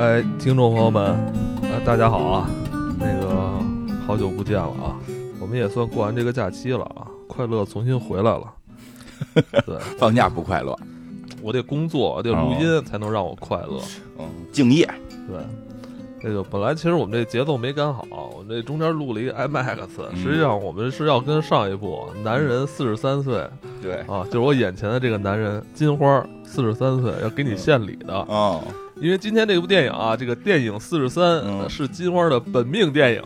哎，听众朋友们，大家好啊！那个好久不见了啊，我们也算过完这个假期了啊，快乐重新回来了。对，放假不快乐，我得工作，我得录音才能让我快乐。嗯，敬业。对，那个本来其实我们这节奏没赶好，我这中间录了一个 IMAX， 实际上我们是要跟上一部《男人43岁》，对啊，就是我眼前的这个男人金花43岁，要给你献礼的啊。哦，因为今天这部电影啊，这个电影43、是金花的本命电影。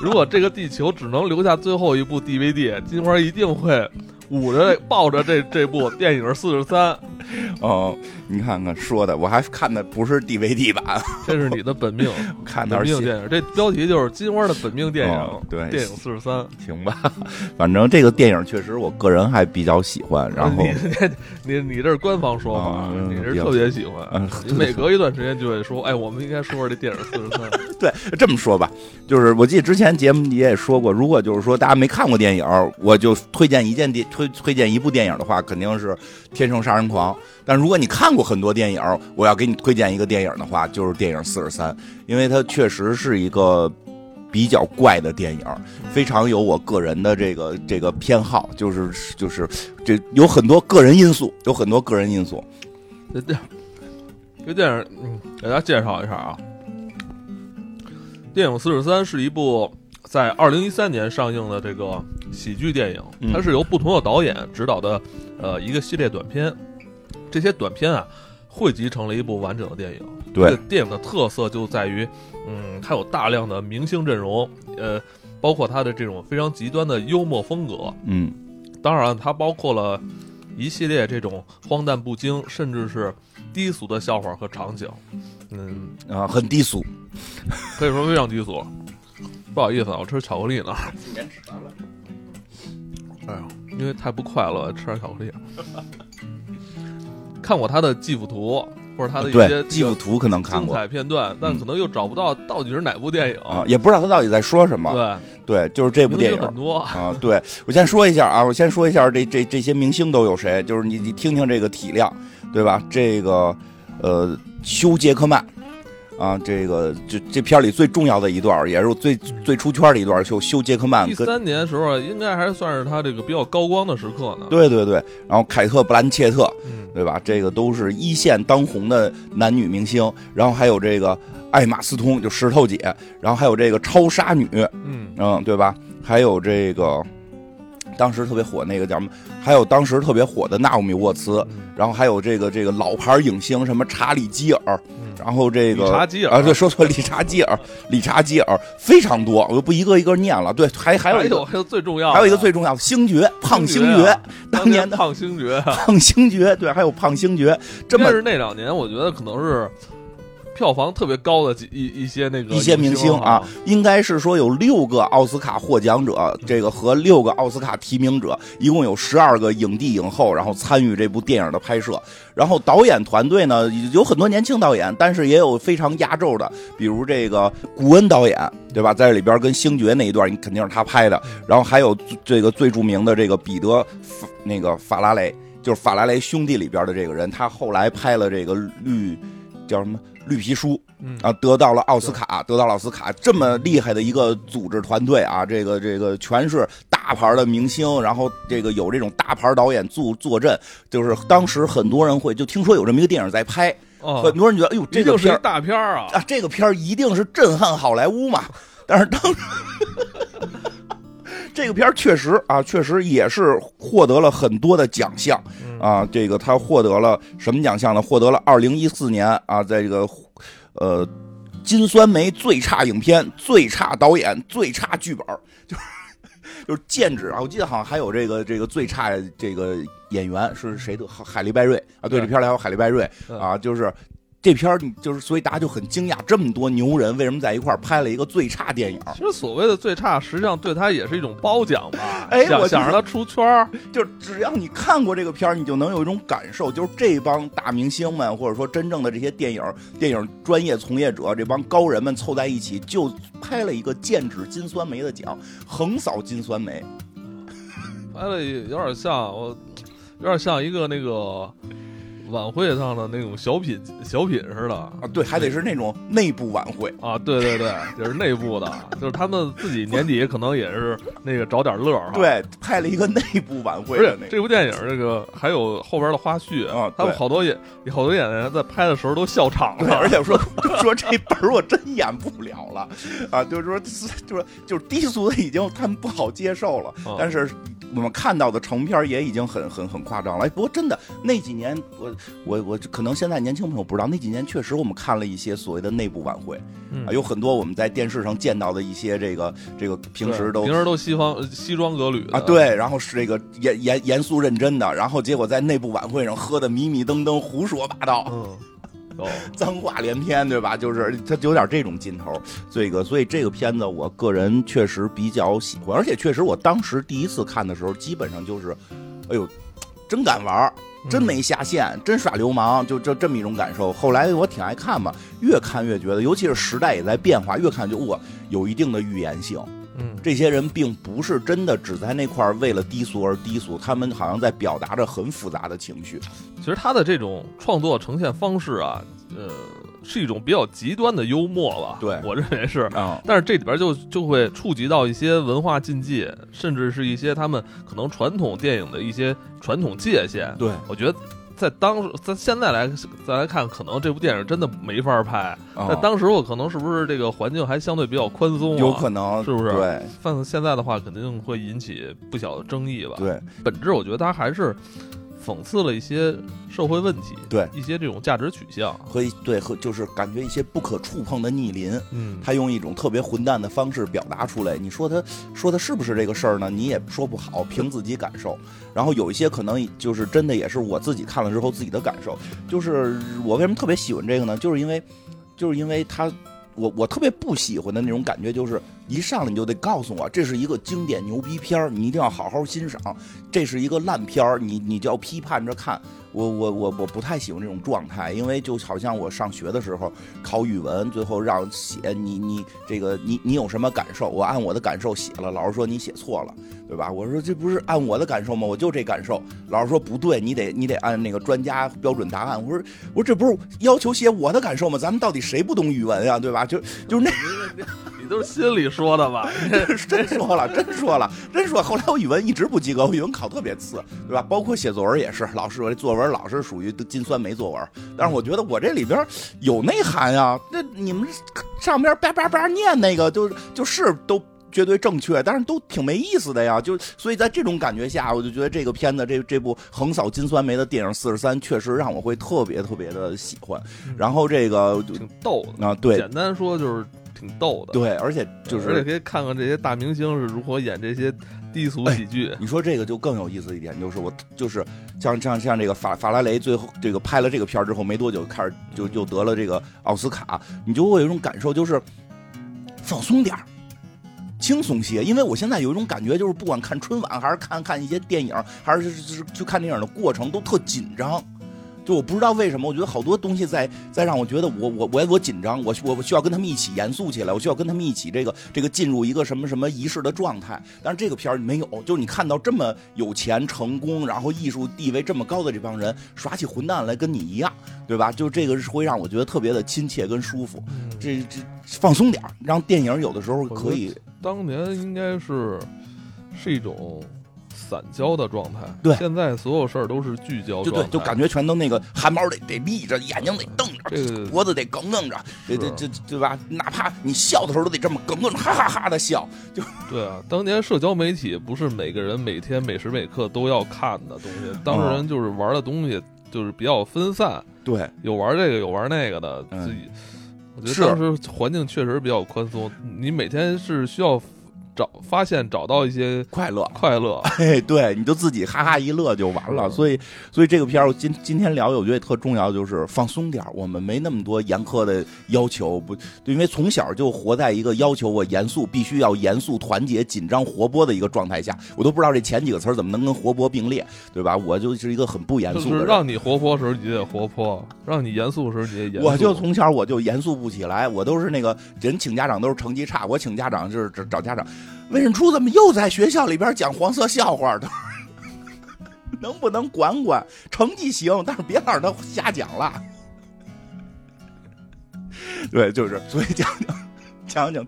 如果这个地球只能留下最后一部 DVD， 金花一定会捂着抱着这部电影43。哦，你看看说的，我还看的不是 DVD 版，这是你的本命，看的是本命电影。这标题就是金花的本命电影，哦，对，电影43，行吧？反正这个电影确实我个人还比较喜欢。然后你这是官方说法，你是特别喜欢，你每个。隔一段时间就会说，哎，我们应该说说这电影43。对，这么说吧，就是我记得之前节目你也说过，如果就是说大家没看过电影，我就推荐一部电影的话，肯定是《天生杀人狂》。但如果你看过很多电影，我要给你推荐一个电影的话，就是电影43，因为它确实是一个比较怪的电影，非常有我个人的这个偏好，就是这有很多个人因素，有很多个人因素。对。这电影，给大家介绍一下啊。电影43是一部在2013年上映的这个喜剧电影，它是由不同的导演指导的一个系列短片，这些短片啊汇集成了一部完整的电影。对，这电影的特色就在于，它有大量的明星阵容，包括它的这种非常极端的幽默风格。嗯，当然它包括了一系列这种荒诞不经，甚至是低俗的笑话和场景，很低俗，可以说非常低俗。不好意思，我吃巧克力呢。今天吃完了。哎呀，因为太不快乐，吃点巧克力。看过他的继父图，或者他的一些继父图可能看过精彩片段，但可能又找不到到底是哪部电影，也不知道他到底在说什么。对，就是这部电影很多啊。对，我先说一下这些明星都有谁，就是你听听这个体量，对吧？这个休杰克曼啊，这个这片里最重要的一段，也是最出圈的一段，就休杰克曼13年的时候，应该还算是他这个比较高光的时刻呢。对，然后凯特·布兰切特，对吧？这个都是一线当红的男女明星，然后还有这个艾玛·斯通，就石头姐，然后还有这个超杀女，对吧？还有这个当时特别火那个叫什么？还有当时特别火的纳奥米·沃茨，然后还有这个老牌影星什么查理·基尔。然后这个理查基尔啊，对，说错，理查基尔非常多，我就不一个一个念了。对，还有最重要的，还有一个最重要的星爵，胖星爵，当年的胖星爵，对，还有胖星爵。但是那2年，我觉得可能是票房特别高的一些明星啊，应该是说有6个奥斯卡获奖者，这个和6个奥斯卡提名者，一共有12个影帝影后，然后参与这部电影的拍摄。然后导演团队呢，有很多年轻导演，但是也有非常压轴的，比如这个古恩导演，对吧？在这里边跟星爵那一段，肯定是他拍的。然后还有这个最著名的这个彼得那个法拉雷，就是法拉雷兄弟里边的这个人，他后来拍了这个叫什么绿皮书啊，得到了奥斯卡，这么厉害的一个组织团队啊，这个全是大牌的明星，然后这个有这种大牌导演坐镇，就是当时很多人就听说有这么一个电影在拍，很多人觉得哎呦，这个片是大片啊，这个片一定是震撼好莱坞嘛。但是当时这个片确实也是获得了很多的奖项啊。这个他获得了什么奖项呢？获得了2014年啊，在这个金酸梅最差影片、最差导演、最差剧本，就是剑指啊！我记得好像还有这个最差这个演员是谁的？海利·拜瑞啊，对，这片里还有海利·拜瑞啊，就是。这片就是，所以大家就很惊讶，这么多牛人为什么在一块拍了一个最差电影？其实所谓的最差，实际上对他也是一种褒奖吧。哎，我想让他出圈，就只要你看过这个片，你就能有一种感受，就是这帮大明星们，或者说真正的这些电影专业从业者，这帮高人们凑在一起，就拍了一个剑指金酸梅的奖，横扫金酸梅。拍了有点像一个那个。晚会上的那种小品似的啊，对，还得是那种内部晚会啊，对对对，就是内部的，就是他们自己年底可能也是那个找点乐儿，对，拍了一个内部晚会的、那个。这部电影这个还有后边的花絮啊，他们好多演员在拍的时候都笑场了，而且说这本儿我真演不了了啊，就是低俗的已经他们不好接受了，啊、但是。我们看到的成片也已经很夸张了，不过真的那几年，我可能现在年轻朋友不知道，那几年确实我们看了一些所谓的内部晚会，啊，有很多我们在电视上见到的一些这个平时都西装革履的啊，对，然后是这个严肃认真的，然后结果在内部晚会上喝的迷迷瞪瞪，胡说八道。嗯Oh. 脏话连篇，对吧？就是他有点这种劲头，所以这个片子我个人确实比较喜欢，而且确实我当时第一次看的时候，基本上就是，哎呦，真敢玩，真没下线，真耍流氓，就这么一种感受。后来我挺爱看嘛，越看越觉得，尤其是时代也在变化，越看就哇，有一定的预言性。嗯，这些人并不是真的只在那块儿为了低俗而低俗，他们好像在表达着很复杂的情绪。其实他的这种创作呈现方式啊，是一种比较极端的幽默吧？对，我认为是。嗯，但是这里边就会触及到一些文化禁忌，甚至是一些他们可能传统电影的一些传统界限。对，我觉得。在现在再来看，可能这部电影真的没法拍。在当时我可能是不是这个环境还相对比较宽松，啊，有可能是不是？对，放现在的话肯定会引起不小的争议吧。对，本质我觉得它还是讽刺了一些社会问题，对一些这种价值取向和对和就是感觉一些不可触碰的逆鳞。嗯，他用一种特别混蛋的方式表达出来，你说他是不是这个事儿呢？你也说不好，凭自己感受。然后有一些可能就是真的也是我自己看了之后自己的感受。就是我为什么特别喜欢这个呢？就是因为他。我特别不喜欢的那种感觉，就是一上来你就得告诉我这是一个经典牛逼片儿，你一定要好好欣赏；这是一个烂片儿，你就要批判着看。我不太喜欢这种状态，因为就好像我上学的时候考语文，最后让写你有什么感受？我按我的感受写了，老师说你写错了，对吧？我说这不是按我的感受吗？我就这感受。老师说不对，你得按那个专家标准答案。我说这不是要求写我的感受吗？咱们到底谁不懂语文啊，对吧？就那。你都是心里说的吧？真说了。后来我语文一直不及格，我语文考特别次，对吧？包括写作文也是，老师我这作文老是属于金酸梅作文，但是我觉得我这里边有内涵啊。那你们上边叭叭念那个，就是都。绝对正确，但是都挺没意思的呀。所以在这种感觉下，我就觉得这个片子这部横扫金酸梅的电影43确实让我会特别的喜欢。然后这个挺逗的啊，对，简单说就是挺逗的。对，而且而且可以看看这些大明星是如何演这些低俗喜剧。哎，你说这个就更有意思一点，就是像这个法拉雷最后这个拍了这个片之后没多久开始就得了这个奥斯卡，你就会有一种感受，就是放松点儿。轻松些，因为我现在有一种感觉，就是不管看春晚还是看一些电影，还是去看电影的过程都特紧张。就我不知道为什么，我觉得好多东西在让我觉得我紧张，我需要跟他们一起严肃起来，我需要跟他们一起这个进入一个什么什么仪式的状态。但是这个片儿没有，就是你看到这么有钱成功，然后艺术地位这么高的这帮人耍起混蛋来跟你一样，对吧？就这个会让我觉得特别的亲切跟舒服。这放松点，让电影有的时候可以。当年应该是一种。散焦的状态，对，现在所有事儿都是聚焦状态，就感觉全都那个汗毛得立着，眼睛得瞪着，脖子得梗梗着，对吧？哪怕你笑的时候都得这么梗梗着，哈哈哈的笑。对啊，当年社交媒体不是每个人每天每时每刻都要看的东西，当时人就是玩的东西就是比较分散，对，有玩这个有玩那个的，自己我觉得当时环境确实比较宽松，你每天是需要。找到一些快乐，哎，对，你就自己哈哈一乐就完了。所以这个片儿，今天聊，我觉得特重要，就是放松点。我们没那么多严苛的要求，不，因为从小就活在一个要求我严肃，必须要严肃、团结、紧张、活泼的一个状态下。我都不知道这前几个词怎么能跟活泼并列，对吧？我就是一个很不严肃的人。就是让你活泼的时候你得活泼，让你严肃的时候你也严肃。我就从小我就严肃不起来，我都是那个人请家长都是成绩差，我请家长就是找家长。魏胜初怎么又在学校里边讲黄色笑话的？能不能管管？成绩行，但是别让他瞎讲了。对，就是所以讲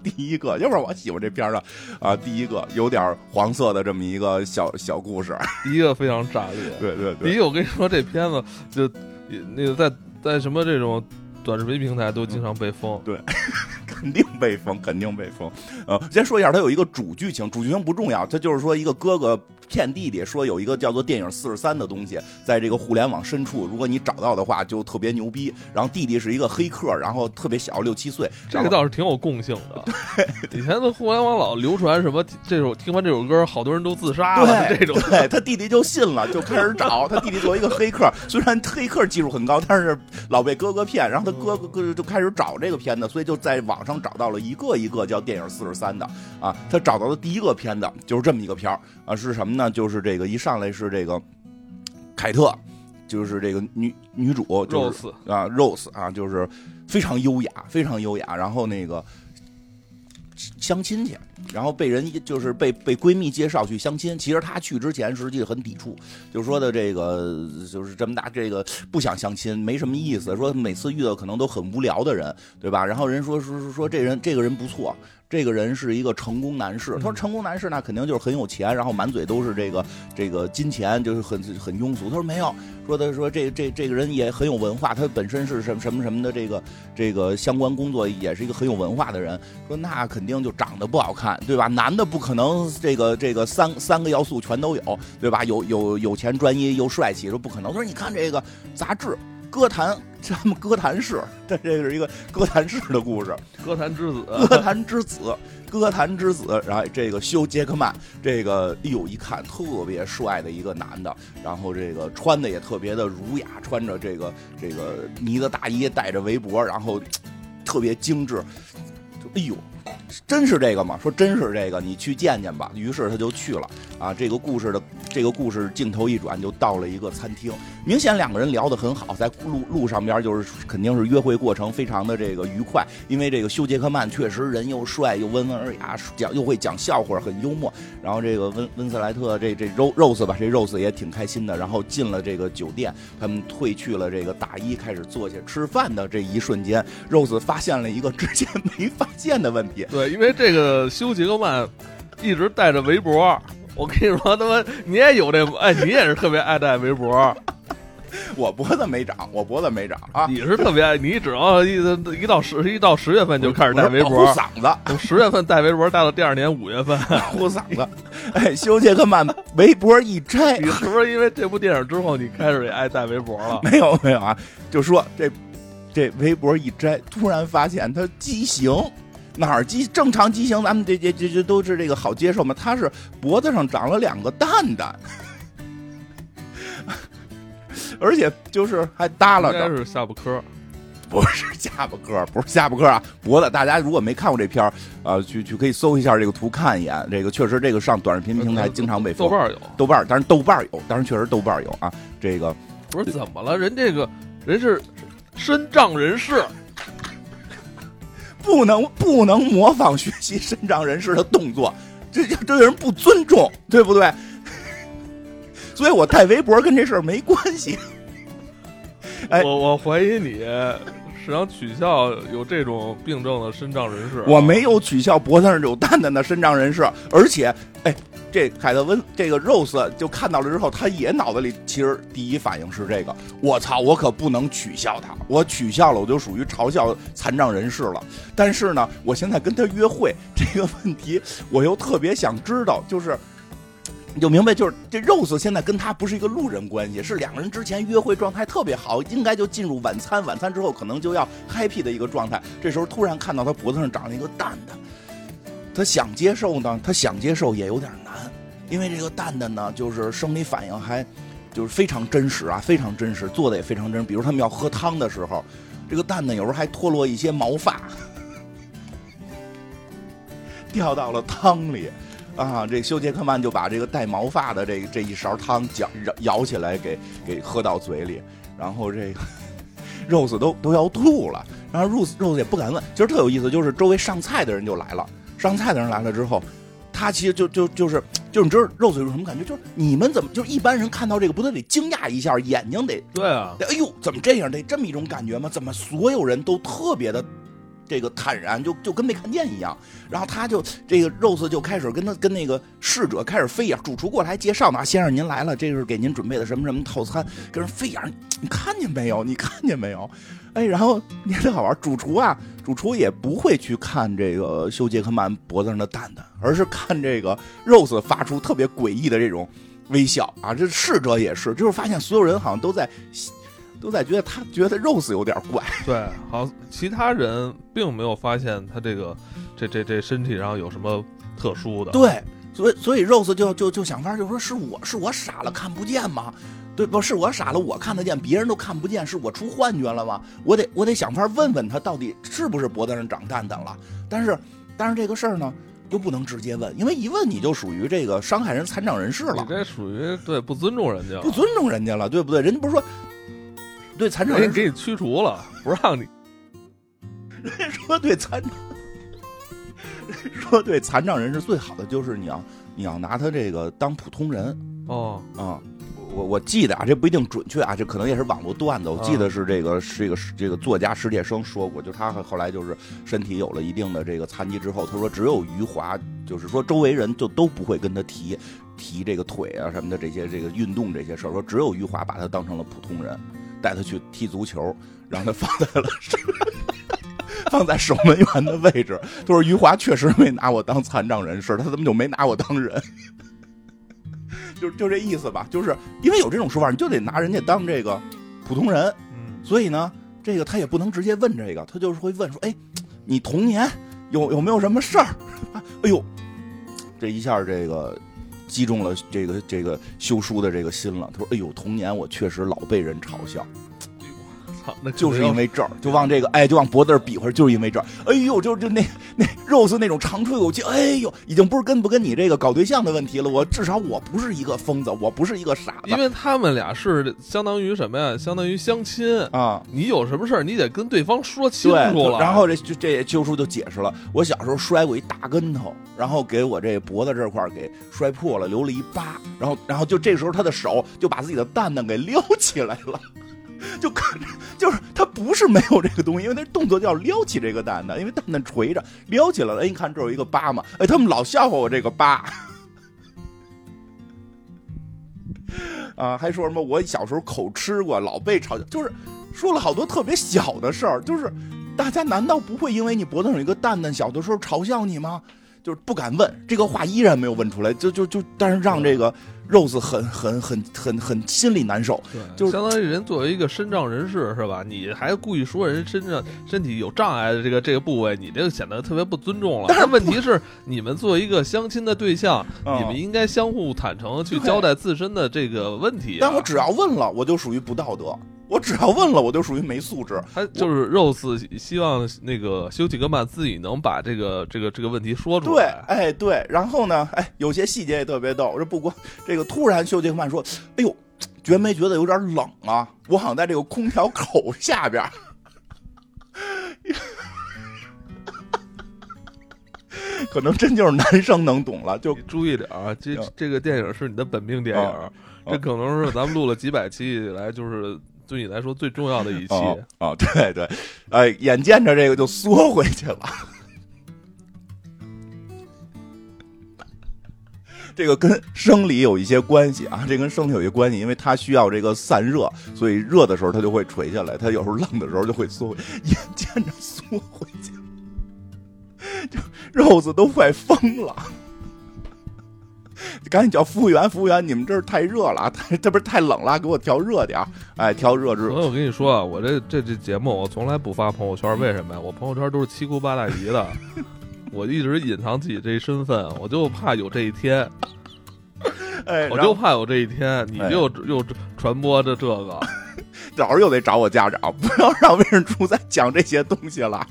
第一个，要不然我喜欢这片了啊。第一个有点黄色的这么一个小故事，第一个非常炸裂。对对对，第一个我跟你说，这片子就那个在什么这种短视频平台都经常被封。对，肯定被封。先说一下，它有一个主剧情不重要，它就是说一个哥哥骗弟弟，说有一个叫做电影43的东西，在这个互联网深处，如果你找到的话就特别牛逼。然后弟弟是一个黑客，然后特别小，6-7岁。这个倒是挺有共性的。以前的互联网老流传什么听完这首歌好多人都自杀了这种。对，他弟弟就信了，就开始找。他弟弟作为一个黑客，虽然黑客技术很高，但是老被哥哥骗，然后他哥就开始找这个片子，所以就在网上找到了一个叫电影43的啊。他找到的第一个片子就是这么一个片啊，是什么呢？那就是这个一上来是这个凯特，就是这个女主，就是 Rose 啊 ，Rose 啊，就是非常优雅，非常优雅。然后那个相亲去，然后被人就是被闺蜜介绍去相亲。其实她去之前实际很抵触，就说的这个就是这么大，这个不想相亲，没什么意思。说每次遇到可能都很无聊的人，对吧？然后人说这个人不错。这个人是一个成功男士，他说成功男士那肯定就是很有钱，然后满嘴都是这个金钱，就是很庸俗。他说没有，他说这个人也很有文化，他本身是什么的这个相关工作，也是一个很有文化的人。说那肯定就长得不好看，对吧？男的不可能这个三个要素全都有，对吧？有钱专一又帅气，说不可能。他说你看这个杂志。歌坛，他们歌坛式，但这是一个歌坛式的故事。歌坛之子，然后这个休·杰克曼，这个一看特别帅的一个男的，然后这个穿的也特别的儒雅，穿着这个呢子大衣，戴着围脖，然后特别精致。哎呦，真是这个吗？说真是这个，你去见见吧。于是他就去了啊。这个故事镜头一转，就到了一个餐厅。明显两个人聊得很好，在路上边就是肯定是约会过程非常的这个愉快，因为这个休·杰克曼确实人又帅又温文尔雅，又会讲笑话，很幽默。然后这个温斯莱特这 Rose 吧，这 Rose 也挺开心的。然后进了这个酒店，他们褪去了这个大衣，开始坐下吃饭的这一瞬间 ，Rose 发现了一个之前没发现的问题。对，因为这个休·杰克曼一直戴着围脖，我跟你说，他妈你也有这，哎，你也是特别爱戴围脖。我脖子没长啊！你是特别爱，你只要一到10月份就开始戴围脖，护嗓子。从10月份戴围脖，戴到第二年5月份，护嗓子。哎，休·杰克曼围脖一摘，你是不是因为这部电影之后，你开始也爱戴围脖了？没有啊，就说这围脖一摘，突然发现它畸形。正常畸形，咱们这都是这个好接受嘛。它是脖子上长了2个蛋，而且就是还耷拉着。应该是下巴颏，不是下巴颏啊，脖子。大家如果没看过这片儿，去可以搜一下这个图看一眼。这个确实，这个上短视频平台经常被封。豆瓣有，但是确实豆瓣有啊。这个不是怎么了？人这个人是身障人士。不能模仿学习身障人士的动作，这个人不尊重，对不对？所以我戴围脖跟这事儿没关系。哎，我怀疑你是想取笑有这种病症的身障人士。我没有取笑脖子上有蛋蛋的身障人士，而且，哎，这凯特温这个 Rose 就看到了之后，他也脑子里其实第一反应是这个：我操，我可不能取笑他，我取笑了我就属于嘲笑残障人士了。但是呢，我现在跟他约会这个问题，我又特别想知道，就是。你就明白，就是这 Rose 现在跟他不是一个路人关系，是两个人之前约会状态特别好，应该就进入晚餐之后可能就要 happy 的一个状态。这时候突然看到他脖子上长了一个蛋蛋，他想接受也有点难，因为这个蛋蛋呢，就是生理反应还就是非常真实啊，非常真实，做的也非常真。比如他们要喝汤的时候，这个蛋蛋有时候还脱落一些毛发，掉到了汤里。啊，这休·杰克曼就把这个带毛发的这一勺汤舀起来给喝到嘴里，然后这个 Rose 都要吐了，然后 Rose 也不敢问。其实特有意思，就是周围上菜的人就来了，之后，他其实就是你知道肉嘴有什么感觉？就是你们怎么就是一般人看到这个不得得惊讶一下，眼睛得对啊，哎呦怎么这样？得这么一种感觉吗？怎么所有人都特别的？这个坦然就跟没看见一样，然后他就这个 Rose 就开始跟那个侍者开始飞呀，主厨过来介绍呢，先生您来了，这是给您准备的什么什么套餐，跟人飞呀，你看见没有？你看见没有？哎，然后你看这好玩，主厨也不会去看这个休杰克曼脖子上的蛋蛋，而是看这个 Rose 发出特别诡异的这种微笑啊，这侍者也是，就是发现所有人好像都在觉得他觉得 Rose 有点怪，对，好，其他人并没有发现他这个这身体上有什么特殊的，对，所以 Rose 就想法就说是我傻了看不见吗？对，不是我傻了，我看得见，别人都看不见，是我出幻觉了吗？我得想法问问他到底是不是脖子上长蛋蛋了，但是这个事儿呢。又不能直接问，因为一问你就属于这个伤害人、残障人士了。你这属于对不尊重人家，不尊重人家了，对不对？人家不是说对残障人给你驱除了，不让你。人家说对残障，说对残障人士最好的就是你要拿他这个当普通人哦啊。嗯，我记得啊，这不一定准确啊，这可能也是网络段子。我记得是这个作家史铁生说过，就他后来就是身体有了一定的这个残疾之后，他说只有余华，就是说周围人就都不会跟他提这个腿啊什么的这些这个运动这些事儿，说只有余华把他当成了普通人，带他去踢足球，让他放在守门员的位置。他说余华确实没拿我当残障人士，他怎么就没拿我当人？就这意思吧，就是因为有这种说法，你就得拿人家当这个普通人，所以呢，这个他也不能直接问这个，他就是会问说，哎，你童年有没有什么事儿？哎呦，这一下这个击中了这个修书的这个心了。他说，哎呦，童年我确实老被人嘲笑，那就是因为这儿，就往这个，哎，就往脖子比划，就是因为这儿，哎呦，就那 Rose 那种长吹口气，哎呦，已经不是跟你这个搞对象的问题了，我至少我不是一个疯子，我不是一个傻子，因为他们俩是相当于什么呀？相当于相亲啊！你有什么事儿，你得跟对方说清楚了。然后这秋叔就解释了，我小时候摔过一大跟头，然后给我这脖子这块给摔破了，留了一疤，然后就这时候他的手就把自己的蛋蛋给撩起来了。就看着，就是他不是没有这个东西，因为他动作叫撩起这个蛋蛋，因为蛋蛋垂着撩起来了。哎，你看这有一个疤嘛？哎，他们老笑话我这个疤，啊，还说什么我小时候口吃过，老被嘲笑，就是说了好多特别小的事儿。就是大家难道不会因为你脖子上有一个蛋蛋，小的时候嘲笑你吗？就是不敢问这个话，依然没有问出来，就，但是让这个 Rose 很心里难受，就是相当于人作为一个身障人士是吧？你还故意说人身体有障碍的这个部位，你这个显得特别不尊重了。但问题是，你们作为一个相亲的对象，你们应该相互坦诚去交代自身的这个问题。但我只要问了，我就属于不道德。我只要问了，我就属于没素质。他就是 Rose 希望那个休杰克曼自己能把这个问题说出来。对，哎，对。然后呢，哎，有些细节也特别逗。这不光这个，突然休杰克曼说：“哎呦，觉得有点冷啊？我好像在这个空调口下边。”可能真就是男生能懂了，就注意点啊！这个电影是你的本命电影，这可能是咱们录了几百期以来，就是对你来说最重要的一期啊、哦！对对，哎，眼见着这个就缩回去了。这个跟生理有一些关系啊，这跟生理有一些关系，因为它需要这个散热，所以热的时候它就会垂下来，它有时候冷的时候就会缩回，眼见着缩回去了。就 Rose 都快疯了，赶紧叫服务员，你们这儿太热了，这不是太冷了，给我调热点，哎，调热之。我跟你说啊，我这节目我从来不发朋友圈，为什么呀？我朋友圈都是七姑八大姨的，我一直隐藏自己这身份，我就怕有这一天，哎，我就怕有这一天，你又传播着这个，早上又得找我家长，不要让卫生处再讲这些东西了。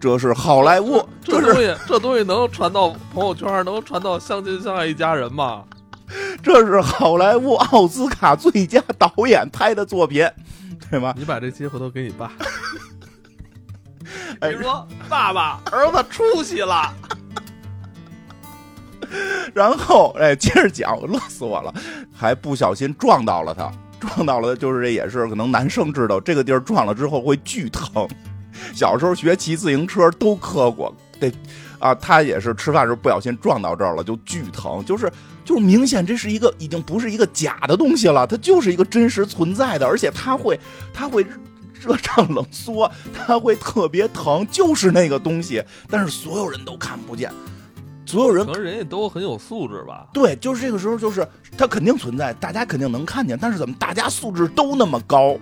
这是好莱坞，这东西能传到朋友圈，能传到相亲相爱一家人吗？这是好莱坞奥斯卡最佳导演拍的作品，对吗？你把这期回头给你爸，你说、哎、爸爸，儿子出息了。然后哎，接着讲，乐死我了，还不小心撞到了他，撞到了就是这也是可能男生知道这个地儿撞了之后会巨疼。小时候学骑自行车都磕过，对啊，他也是吃饭时候不小心撞到这儿了，就巨疼，就是明显这是一个已经不是一个假的东西了，它就是一个真实存在的，而且它会热胀冷缩，它会特别疼，就是那个东西，但是所有人都看不见。所有人可能人家都很有素质吧？对，就是这个时候，就是它肯定存在，大家肯定能看见，但是怎么大家素质都那么高，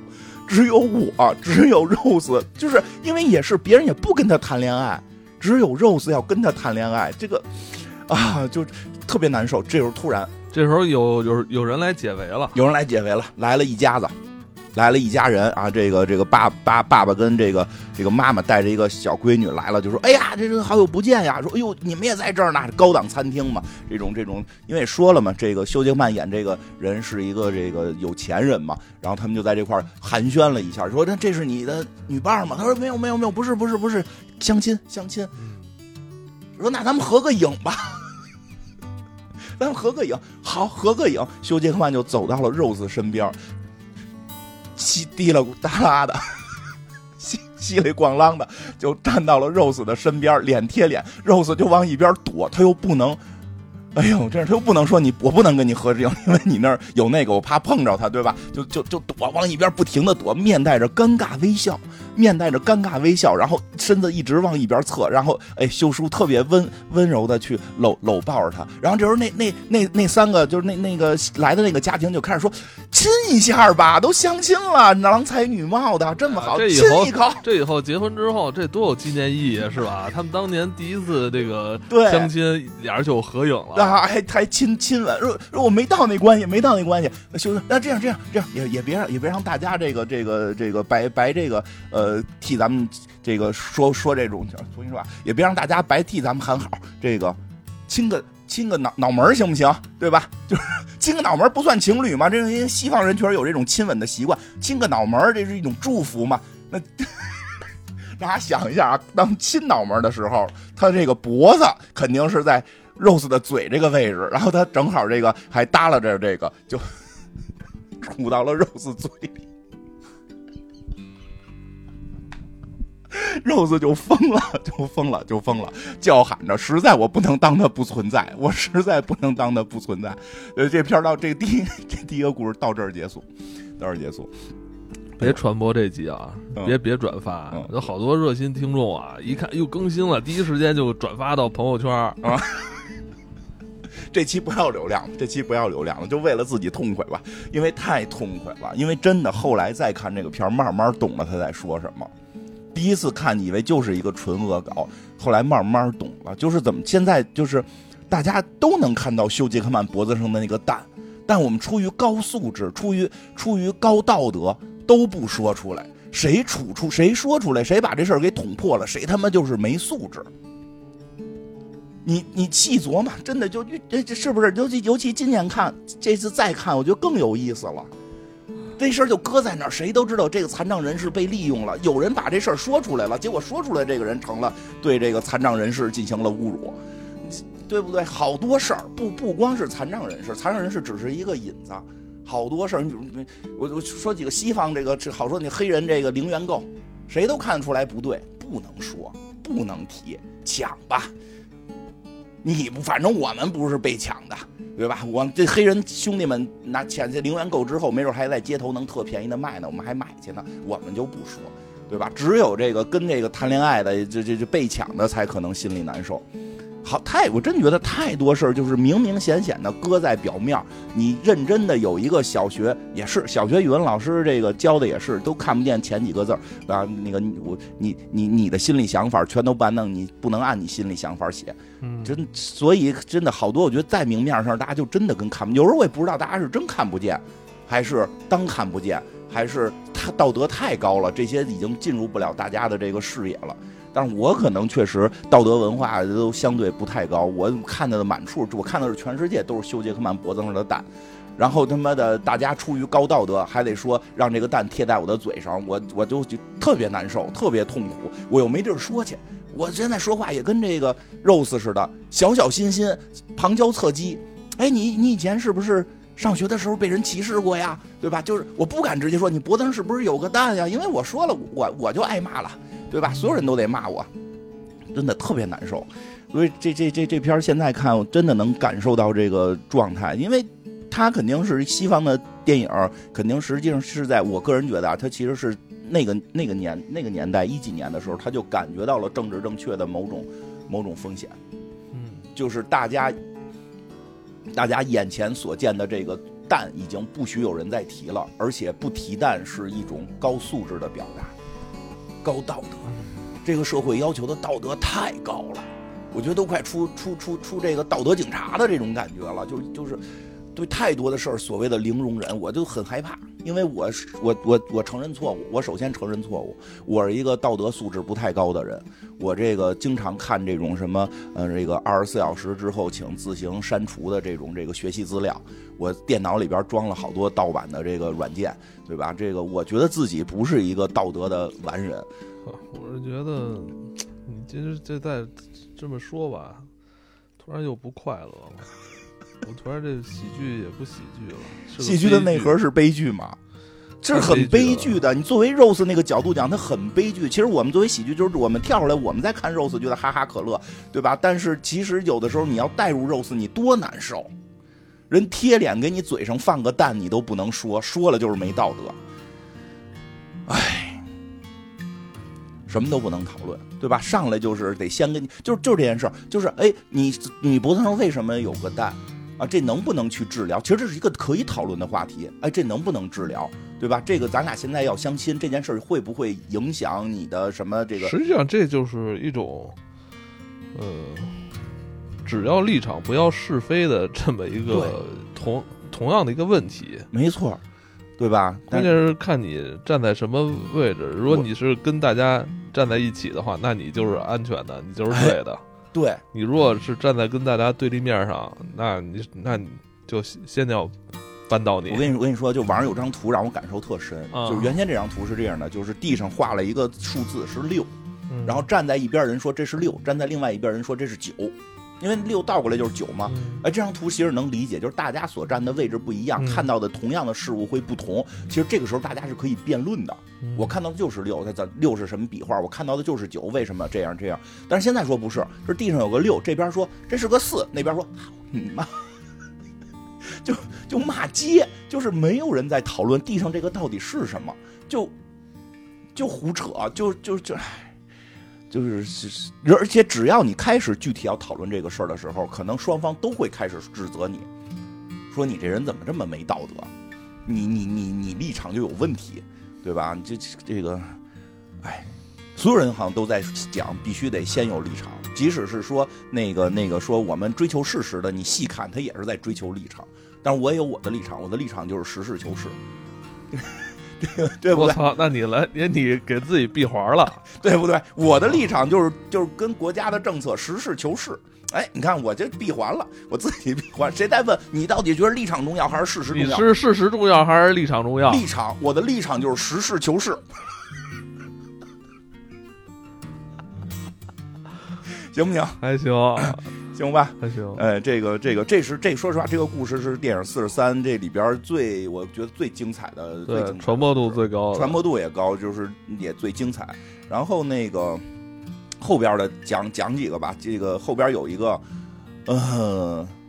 只有我，只有 Rose， 就是因为也是别人也不跟他谈恋爱，只有 Rose 要跟他谈恋爱，这个啊就特别难受。这时候突然，这时候有人来解围了，有人来解围了，来了一家子。来了一家人啊，这个爸爸跟这个妈妈带着一个小闺女来了，就说：“哎呀，这好久不见呀！”说：“哎呦，你们也在这儿呢，高档餐厅嘛。”这种，因为说了嘛，这个休杰克曼演这个人是一个这个有钱人嘛，然后他们就在这块寒暄了一下，说：“这是你的女伴吗？”他说：“没有没有没有，不是，相亲。”说：“那咱们合个影吧。”咱们合个影，好，合个影。休杰克曼就走到了 Rose 身边。滴了哒啦的，稀里咣啷的就站到了 Rose 的身边，脸贴脸。Rose 就往一边躲，他又不能，哎呦，这样他又不能说我不能跟你合影，因为你那儿有那个，我怕碰着他，对吧？就躲，往一边不停的躲，面带着尴尬微笑，然后身子一直往一边侧，然后哎，秀叔特别温柔的去搂抱着他，然后这时候那三个就是那个来的那个家庭就开始说。亲一下吧，都相亲了，郎才女貌的，这么好，亲一口。这以后结婚之后，这多有纪念意义是吧？他们当年第一次这个相亲，俩人就合影了，啊、还亲吻。说我没到那关系，兄弟，那这样，也别让大家这个白替咱们这个说这种，重新说吧，也别让大家白替咱们喊好，这个亲个脑门行不行？对吧？就是亲个脑门不算情侣嘛？这些西方人确实有这种亲吻的习惯，亲个脑门这是一种祝福嘛？那大家想一下啊，当亲脑门的时候，他这个脖子肯定是在 Rose 的嘴这个位置，然后他正好这个还耷拉着这个，就杵到了 Rose 嘴里。Rose 就疯了，叫喊着，实在我不能当他不存在，我实在不能当他不存在。这片到这第一个故事到这儿结束。别传播这集啊，别转发，有好多热心听众啊，一看又更新了，第一时间就转发到朋友圈啊。这期不要流量了，就为了自己痛快吧，因为太痛快了，因为真的后来再看这个片慢慢懂了他在说什么。第一次看以为就是一个纯恶搞，后来慢慢懂了，就是怎么现在就是大家都能看到休杰克曼脖子上的那个蛋，但我们出于高素质，出于高道德都不说出来，谁说出来，谁把这事儿给捅破了，谁他妈就是没素质。你细琢磨，真的就这是不是？尤其今年看，这次再看，我觉得更有意思了。这事儿就搁在那儿，谁都知道这个残障人士被利用了，有人把这事儿说出来了，结果说出来这个人成了对这个残障人士进行了侮辱，对不对？好多事儿不光是残障人士，残障人士只是一个引子，好多事儿。我说几个西方这好说，你黑人这个零元购，谁都看出来不对，不能说，不能提，抢吧。你不，反正我们不是被抢的，对吧？我这黑人兄弟们拿钱去零元购之后，没准还在街头能特便宜的卖呢，我们还买去呢。我们就不说，对吧？只有这个跟这个谈恋爱的，这被抢的才可能心里难受。好，我真觉得太多事儿就是明显的搁在表面，你认真的有一个小学也是小学语文老师这个教的也是都看不见前几个字儿啊，那个你的心理想法全都不能按你心理想法写，所以真的好多我觉得在明面上大家就真的跟看不见，有时候我也不知道大家是真看不见，还是当看不见，还是他道德太高了，这些已经进入不了大家的这个视野了。但是我可能确实道德文化都相对不太高，我看到的满处，我看到的是全世界都是休杰克曼脖子上的蛋，然后他妈的大家出于高道德还得说让这个蛋贴在我的嘴上，我就特别难受，特别痛苦，我又没地儿说去，我现在说话也跟这个 Rose 似的，小小心心，旁敲侧击。哎，你以前是不是上学的时候被人歧视过呀？对吧？就是我不敢直接说你脖子上是不是有个蛋呀，因为我说了我就挨骂了，对吧？所有人都得骂我，真的特别难受。所以这片现在看，我真的能感受到这个状态，因为它肯定是西方的电影，肯定实际上是在我个人觉得啊，它其实是那个年代一几年的时候，他就感觉到了政治正确的某种风险，嗯，就是大家眼前所见的这个蛋已经不许有人再提了，而且不提蛋是一种高素质的表达，高道德，这个社会要求的道德太高了，我觉得都快出这个道德警察的这种感觉了，就是。对太多的事儿，所谓的零容忍，我就很害怕，因为我承认错误，我首先承认错误，我是一个道德素质不太高的人，我这个经常看这种什么这个24小时之后请自行删除的这个学习资料，我电脑里边装了好多盗版的这个软件，对吧？这个我觉得自己不是一个道德的完人。我是觉得你这再这么说吧，突然又不快乐了。我突然这喜剧也不喜剧了，喜剧的内核是悲剧嘛，这是很悲剧的。你作为 Rose 那个角度讲，它很悲剧。其实我们作为喜剧，就是我们跳出来，我们在看 Rose 觉得哈哈可乐，对吧？但是其实有的时候你要带入 Rose， 你多难受。人贴脸给你嘴上放个蛋，你都不能说，说了就是没道德。哎，什么都不能讨论。对吧？上来就是得先跟你，就是这件事儿，就是哎，你脖子上为什么有个蛋啊？这能不能去治疗？其实这是一个可以讨论的话题。哎，这能不能治疗？对吧？这个咱俩现在要相亲，这件事儿会不会影响你的什么？这个实际上这就是一种，只要立场不要是非的这么一个同样的一个问题。没错，对吧？关键是看你站在什么位置。如果你是跟大家站在一起的话，那你就是安全的，你就是对的。哎，对，你如果是站在跟大家对立面上，那你就先要扳倒你。我跟你说，就网上有张图让我感受特深，就是原先这张图是这样的，就是地上画了一个数字是6，然后站在一边人说这是6，站在另外一边人说这是9，因为6倒过来就是9嘛。哎，这张图其实能理解，就是大家所站的位置不一样，看到的同样的事物会不同。其实这个时候大家是可以辩论的。我看到的就是6，咱6是什么笔画？我看到的就是9，为什么这样？但是现在说不是，是地上有个6，这边说这是个4，那边说你妈，就骂街，就是没有人在讨论地上这个到底是什么，就胡扯，就。就是，而且只要你开始具体要讨论这个事儿的时候，可能双方都会开始指责你，说你这人怎么这么没道德，你立场就有问题，对吧？这个，哎，所有人好像都在讲，必须得先有立场，即使是说那个说我们追求事实的，你细看他也是在追求立场，但是我也有我的立场，我的立场就是实事求是。对不对？我操，那你给自己闭环了，对不对？我的立场就是跟国家的政策实事求是。哎，你看我这闭环了，我自己闭环。谁在问你到底觉得立场重要还是事实重要？你是事实重要还是立场重要？立场，我的立场就是实事求是。行不行？还行。行吧，还行。这个，这说实话，这个故事是电影43这里边我觉得最精彩的，对，最传播度最高，传播度也高，就是也最精彩。然后那个后边的讲几个吧，这个后边有一个，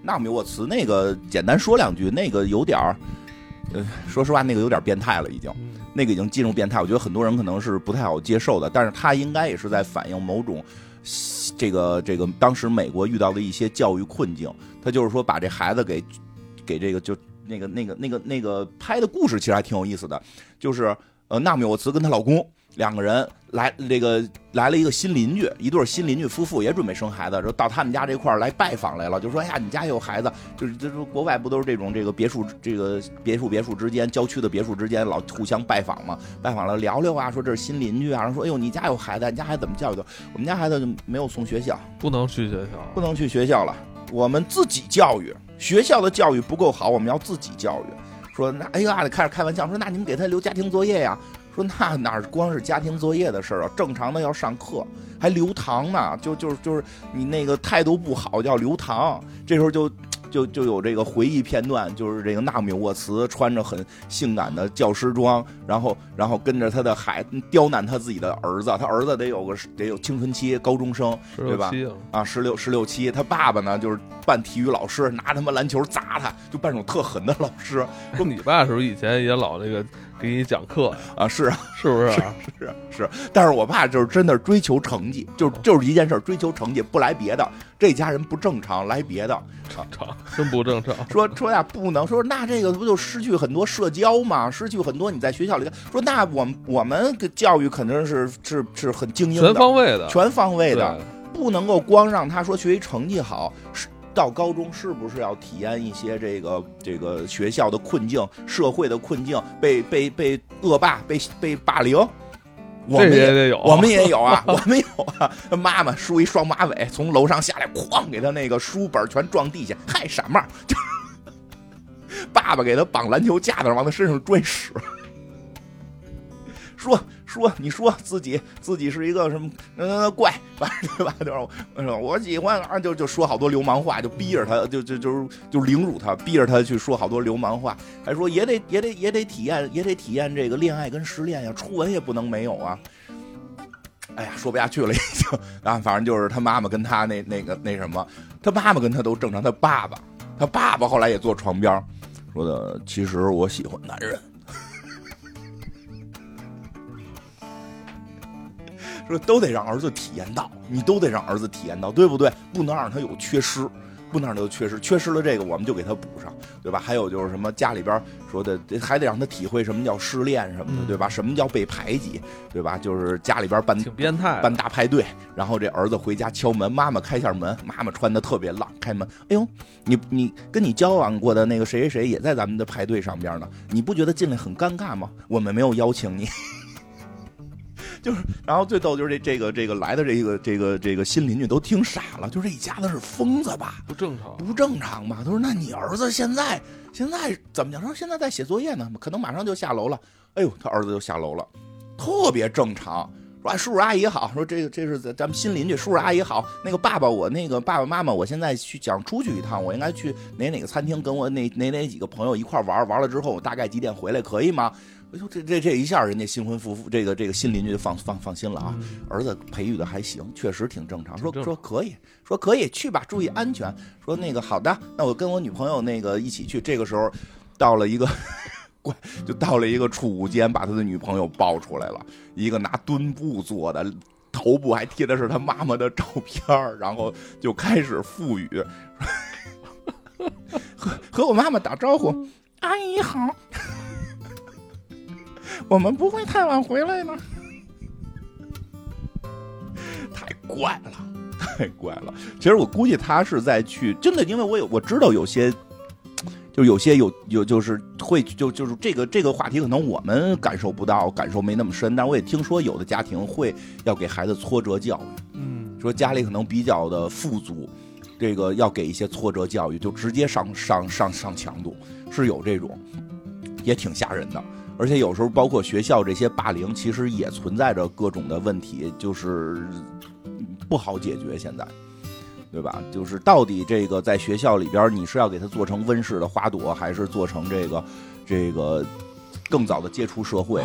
纳米沃茨那个简单说两句，那个有点说实话，那个有点变态了，已经，那个已经进入变态，我觉得很多人可能是不太好接受的，但是他应该也是在反映某种。这个当时美国遇到的一些教育困境，他就是说把这孩子给这个就那个拍的故事其实还挺有意思的，就是纳米沃茨跟她老公两个人来了一个新邻居，一对新邻居夫妇也准备生孩子，就到他们家这块来拜访来了，就说哎呀你家也有孩子，就是国外不都是这种这个别墅之间，郊区的别墅之间老互相拜访嘛，拜访了聊聊啊，说这是新邻居啊，然后说哎呦你家有孩子，你家孩子怎么教育的？我们家孩子就没有送学校，不能去学校了，我们自己教育，学校的教育不够好，我们要自己教育。说那哎呀，开始开玩笑说那你们给他留家庭作业呀。说那哪光是家庭作业的事儿啊，正常的要上课，还留堂呢，就是你那个态度不好叫留堂。这时候就有这个回忆片段，就是这个纳米沃茨穿着很性感的教师装，然后跟着他的刁难他自己的儿子，他儿子得有青春期，高中生对吧？啊，十六七，他爸爸呢就是扮体育老师，拿他妈篮球砸他，就扮种特狠的老师。说你爸是不是以前也老那个给你讲课啊？是啊，是不是、啊？是，但是我爸就是真的追求成绩，就是一件事，追求成绩，不来别的。这家人不正常，来别的正常，真不正常。说呀，不能说那这个不就失去很多社交吗？失去很多你在学校里说那我们教育肯定是很精英的，全方位的，不能够光让他说学习成绩好。到高中是不是要体验一些这个学校的困境、社会的困境，被恶霸、被霸凌？我们也得有，我们也有啊，我们有啊。妈妈梳一双马尾，从楼上下来，哐给他那个书本全撞地下，嗨傻帽！就是爸爸给他绑篮球架子，往他身上拽屎。说你说自己是一个什么怪，对吧？就是我喜欢啊，就说好多流氓话，就逼着他，就凌辱他，逼着他去说好多流氓话，还说也得体验这个恋爱跟失恋呀，初吻也不能没有啊。哎呀，说不下去了已经啊，反正就是他妈妈跟他那什么，他妈妈跟他都正常，他爸爸后来也坐床边说的，其实我喜欢男人。说都得让儿子体验到，你都得让儿子体验到，对不对？不能让他有缺失，不能让他有缺失，缺失了这个我们就给他补上，对吧？还有就是什么家里边说的，还得让他体会什么叫失恋什么的，对吧？什么叫被排挤，对吧？就是家里边办挺变态，办大派对，然后这儿子回家敲门，妈妈开下门，妈妈穿的特别浪，开门，哎呦，你跟你交往过的那个谁谁谁也在咱们的派对上边呢，你不觉得进来很尴尬吗？我们没有邀请你。就是，然后最逗就是这个来的这个新邻居都听傻了，就是这一家子是疯子吧？不正常吧？他说：“那你儿子现在怎么讲？说现在在写作业呢，可能马上就下楼了。”哎呦，他儿子就下楼了，特别正常。说：“哎，叔叔阿姨好。”说：“这是咱们新邻居，叔叔阿姨好。那个爸爸，我那个爸爸妈妈，我现在去想出去一趟，我应该去哪个餐厅，跟我哪几个朋友一块玩，玩了之后我大概几点回来，可以吗？”这一下，人家新婚夫妇这个新邻居就放心了啊！儿子培育的还行，确实挺正常。说可以去吧，注意安全。说那个好的，那我跟我女朋友那个一起去。这个时候，到了一个储物间，把他的女朋友抱出来了，一个拿墩布做的，头部还贴的是他妈妈的照片，然后就开始腹语，和我妈妈打招呼，阿姨好。我们不会太晚回来呢，太怪了。其实我估计他是在去，真的，因为我知道有些，就是会就是这个话题，可能我们感受不到，感受没那么深，但我也听说有的家庭会要给孩子挫折教育，说家里可能比较的富足，这个要给一些挫折教育，就直接上强度，是有这种，也挺吓人的。而且有时候包括学校这些霸凌，其实也存在着各种的问题，就是不好解决现在，对吧？就是到底这个在学校里边，你是要给它做成温室的花朵，还是做成这个更早的接触社会？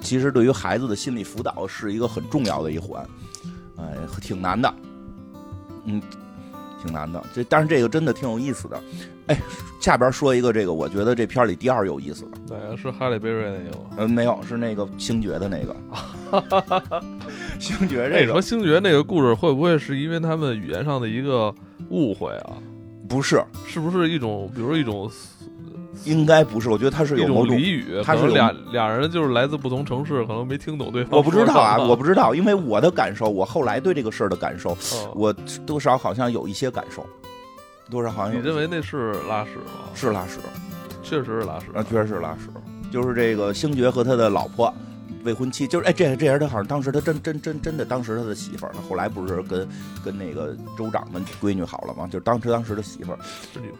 其实对于孩子的心理辅导是一个很重要的一环，哎，挺难的，挺难的。但是这个真的挺有意思的。哎，下边说一个这个，我觉得这片里第二有意思了。对，是哈利贝瑞那个吗？没有，是那个星爵的那个。星爵这个，说星爵那个故事会不会是因为他们语言上的一个误会啊？不是，是不是一种，比如说一种，应该不是，我觉得他是有某种俚语，他是俩人就是来自不同城市，可能没听懂对方。我不知道啊，我不知道，因为我的感受，我后来对这个事儿的感受，我多少好像有一些感受。多少好像你认为那是拉屎吗？是拉屎，确实是拉屎啊，确实是拉屎。就是这个星爵和他的老婆未婚妻，就是哎，这人他好像当时他真的当时他的媳妇儿，后来不是跟那个州长的闺女好了吗？就是当时的媳妇儿是女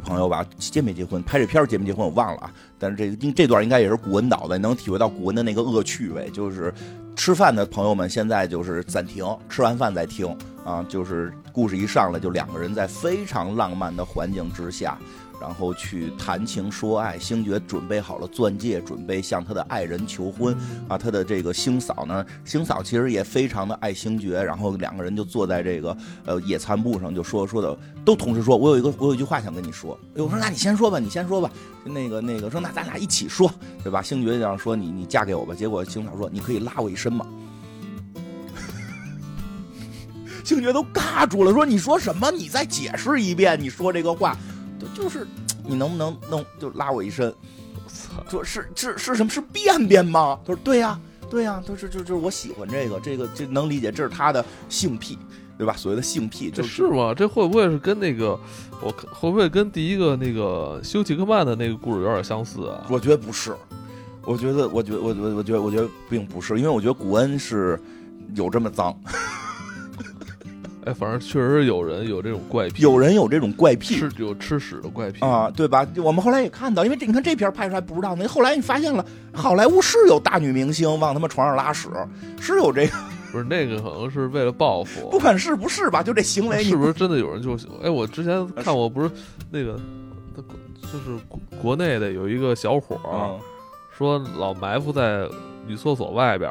朋友吧，结没结婚？拍这片结没结婚我忘了啊。但是这段应该也是古文导的，能体会到古文的那个恶趣味，就是吃饭的朋友们现在就是暂停，吃完饭再听啊，就是故事一上来就两个人在非常浪漫的环境之下。然后去谈情说爱，星爵准备好了钻戒，准备向他的爱人求婚啊。他的这个星嫂呢，星嫂其实也非常的爱星爵，然后两个人就坐在这个野餐布上，就说的都同时说，我有一句话想跟你说。我说那你先说吧，那个说那咱俩一起说，对吧？星爵这样说你嫁给我吧，结果星嫂说你可以拉我一身吗？星爵都尬住了，说你说什么？你再解释一遍，你说这个话。就是你能不能弄就拉我一身，说是什么？是便便吗？他说对呀，他说就是我喜欢这个这能理解，这是他的性癖，对吧？所谓的性癖就是吗？这会不会是跟那个我会不会跟第一个那个休·杰克曼的那个故事有点相似啊？我觉得不是，我觉得并不是，因为我觉得古恩是有这么脏。哎，反正确实有人有这种怪癖，是有吃屎的怪癖啊，对吧？我们后来也看到，因为你看这片拍出来不知道呢，后来你发现了好莱坞是有大女明星往他们床上拉屎，是有这个，不是那个可能是为了报复，不管是不是吧，就这行为是不是真的有人就哎，我之前看我不是那个，就是国内的有一个小伙、说老埋伏在女厕所外边。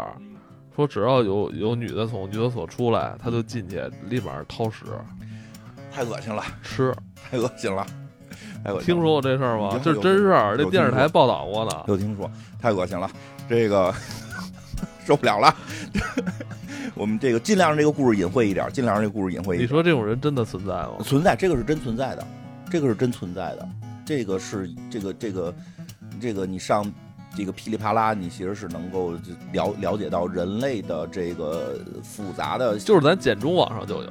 说只要有女的从女厕所出来，他就进去立马掏屎，太恶心了，吃太恶心了，听说过这事儿吗？这真事儿，这电视台报道过呢。有听说，太恶心了，这个受不了了。我们这个尽量让这个故事隐晦一点，你说这种人真的存在吗？存在，这个是真存在的，这个你上。这个噼里啪啦，你其实是能够了解到人类的这个复杂的，就是咱简中网上就有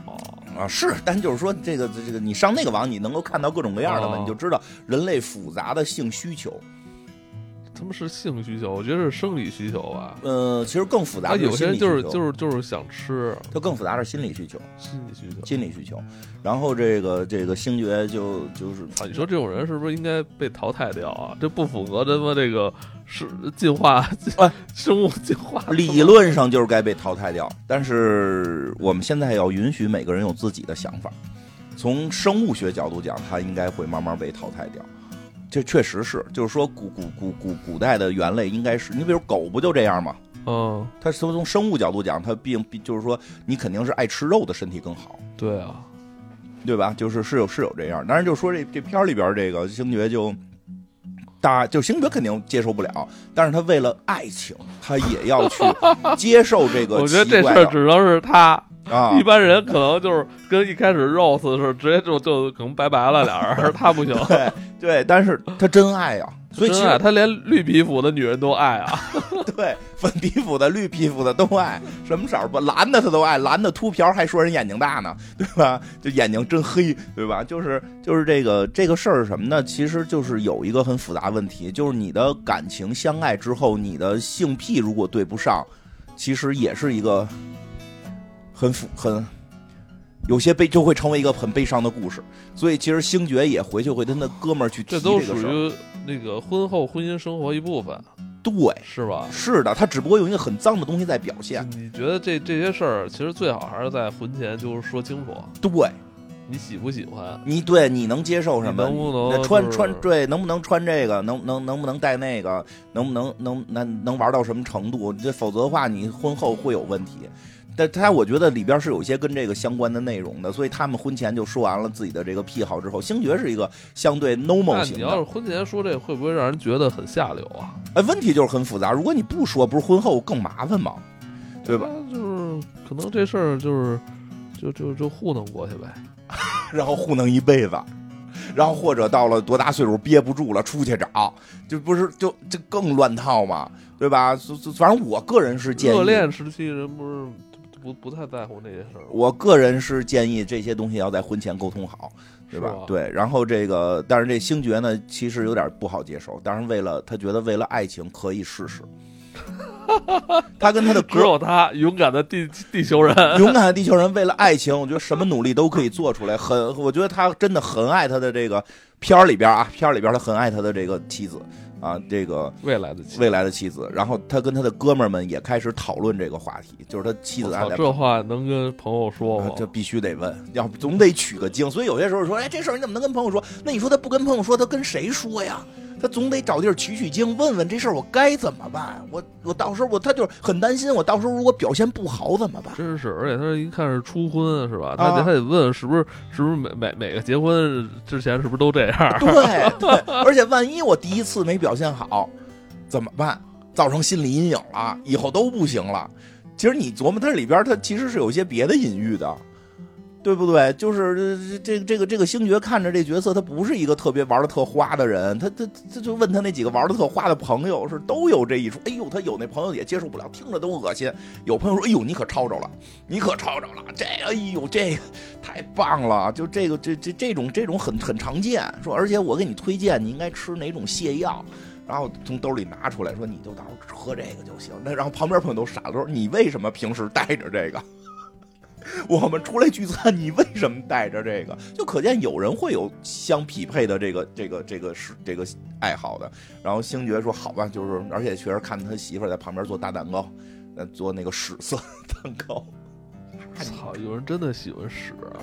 啊，是，但就是说这个，你上那个网，你能够看到各种各样的嘛，你就知道人类复杂的性需求。他们是性需求，我觉得是生理需求吧。其实更复杂的是心理需求，有些人就是想吃，就更复杂的是心理需求。然后这个星爵就是，你说这种人是不是应该被淘汰掉啊？这不符合咱们这个是生物进化，理论上就是该被淘汰掉。但是我们现在要允许每个人有自己的想法。从生物学角度讲，他应该会慢慢被淘汰掉。这确实是，就是说古代的猿类应该是，你比如狗不就这样吗？嗯，它从生物角度讲，它并就是说，你肯定是爱吃肉的身体更好。对啊，对吧？就是是有这样，当然就说这片里边这个星爵星爵肯定接受不了，但是他为了爱情，他也要去接受这个奇怪的。我觉得这事儿只能是他。一般人可能就是跟一开始 Rose 是直接就可能拜拜了俩人，他不行。对，但是他真爱啊，所以其实他连绿皮肤的女人都爱啊，对，粉皮肤的、绿皮肤的都爱，什么色儿吧，蓝的他都爱，蓝的秃瓢还说人眼睛大呢，对吧？就眼睛真黑，对吧？就是这个事儿是什么呢？其实就是有一个很复杂问题，就是你的感情相爱之后，你的性癖如果对不上，其实也是一个。很有些就会成为一个很悲伤的故事，所以其实星爵也回去会跟他哥们儿去提这个事儿，这都属于那个婚后婚姻生活一部分，对，是吧？是的，他只不过用一个很脏的东西在表现。你觉得这些事儿其实最好还是在婚前就是说清楚，对，你喜不喜欢？你对你能接受什么？能不能穿对？能不能穿这个？能不能戴那个？能不能玩到什么程度？这否则的话，你婚后会有问题。但他我觉得里边是有一些跟这个相关的内容的，所以他们婚前就说完了自己的这个癖好之后，星爵是一个相对 normal 型的。你要是婚前说这会不会让人觉得很下流啊？哎，问题就是很复杂。如果你不说，不是婚后更麻烦吗？对吧？就是可能这事儿就糊弄过去呗，然后糊弄一辈子。然后或者到了多大岁数憋不住了出去找，就不是就更乱套嘛，对吧？反正我个人是建议热恋时期人不是。不太在乎那些事儿，我个人是建议这些东西要在婚前沟通好，对吧？对，然后这个，但是这星爵呢，其实有点不好接受，但是为了他觉得为了爱情可以试试，他跟他的哥，只有他勇敢的地球人，勇敢的地球人为了爱情，我觉得什么努力都可以做出来。我觉得他真的很爱他的这个片儿里边啊，片儿里边他很爱他的这个妻子啊，这个未来的妻子。然后他跟他的哥们儿们也开始讨论这个话题，就是他妻子爱。这话能跟朋友说吗？这必须得问，要总得取个经。所以有些时候说，哎，这事儿你怎么能跟朋友说？那你说他不跟朋友说，他跟谁说呀？他总得找地儿取经，问问这事儿我该怎么办？我到时候他就很担心，我到时候如果表现不好怎么办？真是，而且他一看是初婚是吧？他得问是不是每个结婚之前是不是都这样？对，而且万一我第一次没表现好怎么办？造成心理阴影了，以后都不行了。其实你琢磨它里边，它其实是有些别的隐喻的。对不对？就是这个星爵看着这角色，他不是一个特别玩的特花的人，他就问他那几个玩的特花的朋友是都有这一出。哎呦，他有那朋友也接受不了，听着都恶心。有朋友说：“哎呦，你可抄着了，这哎呦这个太棒了！”就这个这种很常见。说，而且我给你推荐，你应该吃哪种泻药。然后从兜里拿出来说：“你就到时候喝这个就行。”那然后旁边朋友都傻了，说：“你为什么平时带着这个？”我们出来聚餐，你为什么带着这个？就可见有人会有相匹配的这个爱好的。然后星爵说：“好吧，就是而且确实看他媳妇儿在旁边做大蛋糕，做那个屎色蛋糕。”操，有人真的喜欢屎啊？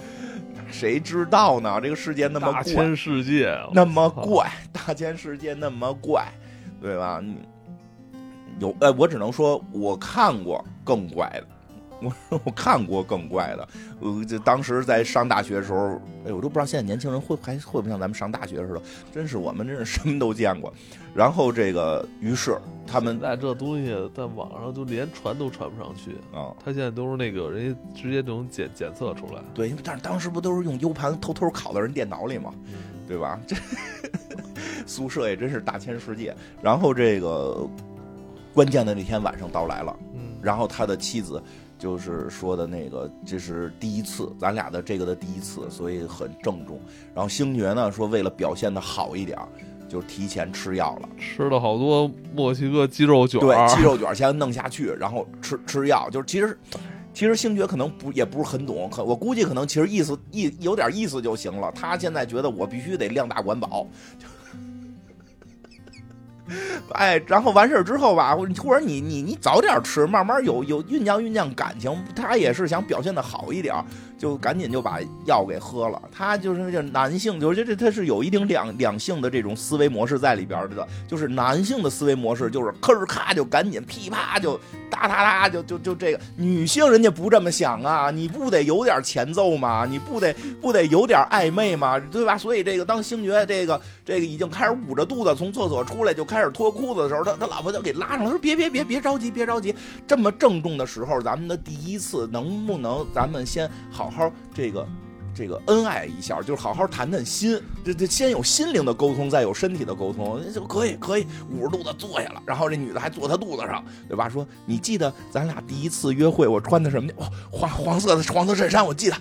谁知道呢？这个世界那么怪，大千世界那么怪，大千世界那么怪，对吧？我只能说我看过更怪的。我看过更怪的，就当时在上大学的时候，哎，我都不知道现在年轻人会不像咱们上大学似的，真是我们真是什么都见过。然后这个，于是他们在这东西在网上都连传都传不上去啊，他现在都是那个人家直接能检测出来。对，但是当时不都是用 U 盘偷拷到人电脑里吗？对吧？这宿舍也真是大千世界。然后这个关键的那天晚上到来了，然后他的妻子。就是说的那个，这是第一次，咱俩的这个的第一次，所以很郑重。然后星爵呢说，为了表现的好一点，就提前吃药了，吃了好多墨西哥鸡肉卷，对，鸡肉卷先弄下去，然后吃药。就是其实星爵可能也不是很懂，我估计可能其实有点意思就行了。他现在觉得我必须得量大管饱。哎，然后完事之后吧，或者你早点吃，慢慢有酝酿感情。他也是想表现的好一点，就赶紧就把药给喝了。他就是这男性，就是这他是有一定两性的这种思维模式在里边的，就是男性的思维模式就是咔咔就赶紧噼啪就哒哒哒就这个。女性人家不这么想啊，你不得有点前奏吗？你不得有点暧昧吗？对吧？所以这个当星爵这个已经开始捂着肚子从厕所出来就开始脱裤子的时候，他老婆就给拉上了，说别着急，这么郑重的时候，咱们的第一次能不能咱们先好这个恩爱一下，就是好好谈谈心，这先有心灵的沟通，再有身体的沟通，就可以捂着肚子坐下了，然后这女的还坐他肚子上，对吧？说你记得咱俩第一次约会我穿的什么？哦，黄色衬衫，我记得。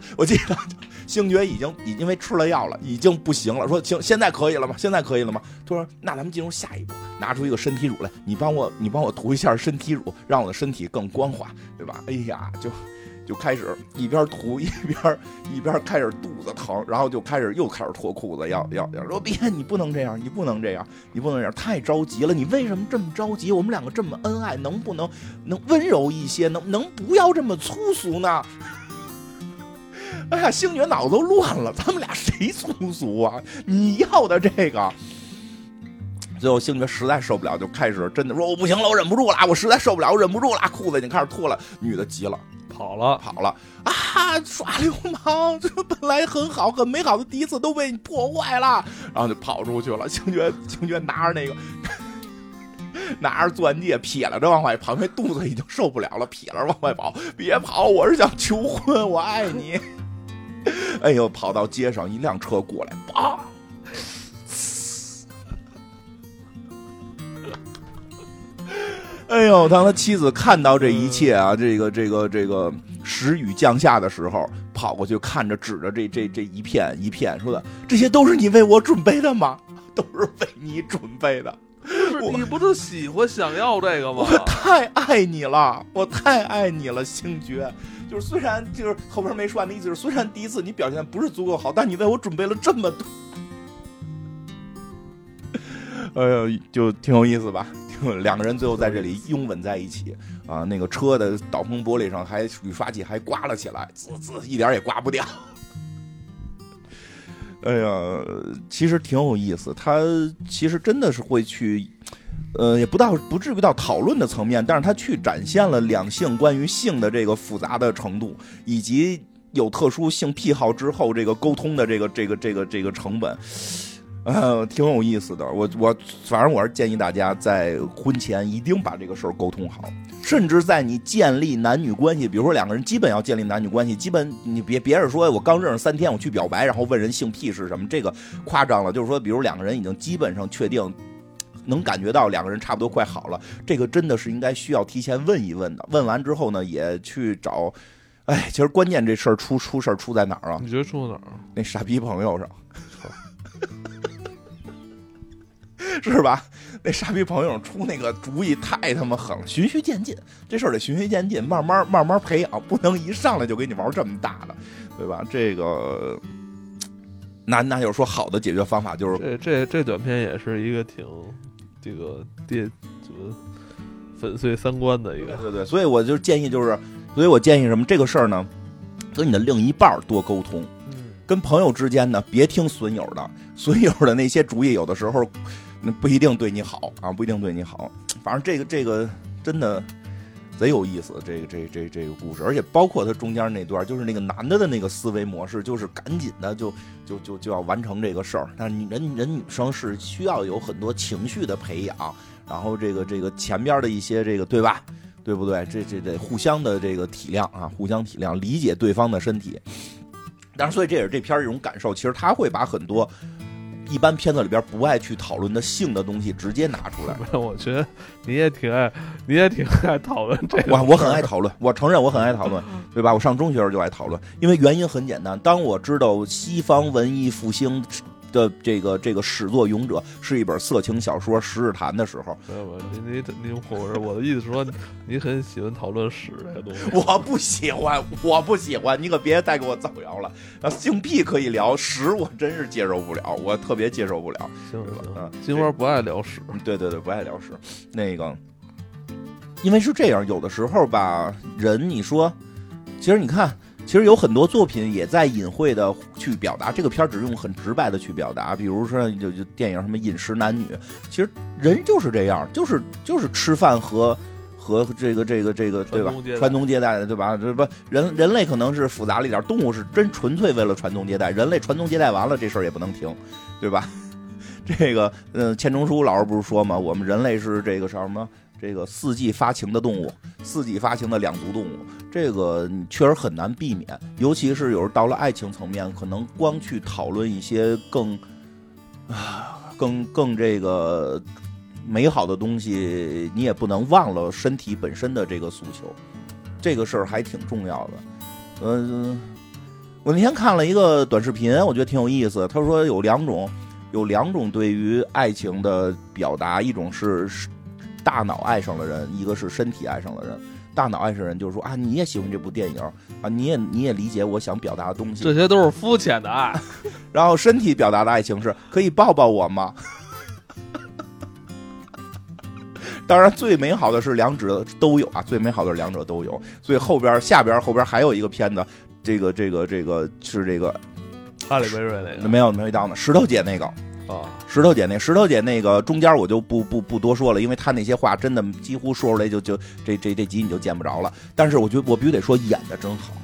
星爵已经因为吃了药了，已经不行了，说行，现在可以了吗？他说那咱们进入下一步，拿出一个身体乳来，你帮我涂一下身体乳，让我的身体更光滑，对吧？哎呀，就开始一边涂一边开始肚子疼，然后就又开始脱裤子，要说别，你不能这样，太着急了，你为什么这么着急？我们两个这么恩爱，能不能温柔一些，能不要这么粗俗呢？哎呀，星爵脑子都乱了，咱们俩谁粗俗啊？你要的这个。最后星爵实在受不了，就开始真的说我不行了，我实在受不了，我忍不住了，裤子已经开始脱了。女的急了，跑了啊！耍流氓，这本来很好很美好的第一次都被你破坏了，然后就跑出去了。星爵拿着钻戒撇了着往外跑，因为肚子已经受不了了，撇了着往外跑，别跑，我是想求婚，我爱你。哎呦，跑到街上，一辆车过来，砰！哎呦，当他妻子看到这一切啊，这个时雨降下的时候，跑过去看着，指着这一片一片，说的这些都是你为我准备的吗？都是为你准备的。你不是喜欢想要这个吗？我太爱你了，我太爱你了，星爵。就是虽然就是后边没说完的意思，就是虽然第一次你表现不是足够好，但你为我准备了这么多。就挺有意思吧。两个人最后在这里拥吻在一起啊，那个车的挡风玻璃上还雨刷器还刮了起来，滋滋一点也刮不掉。哎呀，其实挺有意思，他其实真的是会去，也不至于到讨论的层面，但是他去展现了两性关于性的这个复杂的程度，以及有特殊性癖好之后这个沟通的这个成本。挺有意思的，我反正我是建议大家在婚前一定把这个事儿沟通好，甚至在你建立男女关系，比如说两个人基本要建立男女关系，基本你别是说我刚认识3天我去表白，然后问人性癖是什么，这个夸张了。就是说，比如两个人已经基本上确定，能感觉到两个人差不多快好了，这个真的是应该需要提前问一问的。问完之后呢，也去找，哎，其实关键这事儿出在哪儿啊？你觉得出在哪儿？那傻逼朋友上。是吧？那傻逼朋友出那个主意太他妈狠了，循序渐进，这事儿得循序渐进，慢慢培养，不能一上来就给你玩这么大的，对吧？这个，那就是说好的解决方法就是这短片也是一个挺这个粉碎三观的一个，对对。所以我建议什么？这个事儿呢，跟你的另一半多沟通，跟朋友之间呢，别听损友的那些主意，有的时候。不一定对你好啊，不一定对你好。反正这个真的贼有意思，这个故事，而且包括它中间那段，就是那个男的那个思维模式，就是赶紧的就要完成这个事儿。但是女生是需要有很多情绪的培养，然后这个前边的一些这个对吧？对不对？这得互相的这个体谅啊，互相体谅，理解对方的身体。但是所以这也是这篇一种感受，其实他会把很多。一般片子里边不爱去讨论的性的东西直接拿出来，我觉得你也挺爱讨论这个。我很爱讨论，我承认我很爱讨论，对吧？我上中学时候就爱讨论，因为原因很简单，当我知道西方文艺复兴的这个始作俑者是一本色情小说《十日谈》的时候，你我的意思说你很喜欢讨论屎这东西，我不喜欢，你可别再给我造谣了。性癖可以聊，屎我真是接受不了，我特别接受不了。行，金花不爱聊屎，对，不爱聊屎。那个，因为是这样，有的时候吧，人你说，其实你看。其实有很多作品也在隐晦的去表达，这个片儿只用很直白的去表达，比如说就电影什么饮食男女，其实人就是这样，就是吃饭和这个对吧？传宗接代的对吧？这不人类可能是复杂了一点，动物是真纯粹为了传宗接代，人类传宗接代完了这事儿也不能停，对吧？这个钱钟书老师不是说嘛，我们人类是这个什么？这个四季发情的动物，四季发情的两足动物，这个你确实很难避免，尤其是有时到了爱情层面，可能光去讨论一些更这个美好的东西，你也不能忘了身体本身的这个诉求，这个事儿还挺重要的。我那天看了一个短视频，我觉得挺有意思，他说有两种对于爱情的表达，一种是大脑爱上了人，一个是身体爱上了人。大脑爱上人就是说啊，你也喜欢这部电影啊，你也理解我想表达的东西，这些都是肤浅的爱。然后身体表达的爱情是可以抱抱我吗？当然，最美好的是两者都有啊，最美好的是两者都有。所以后边还有一个片子，这个是这个阿里贝瑞那个没到呢，石头姐那个。啊，石头姐那个中间我就不多说了，因为她那些话真的几乎说出来就这集你就见不着了。但是我觉得我必须得说演的真好，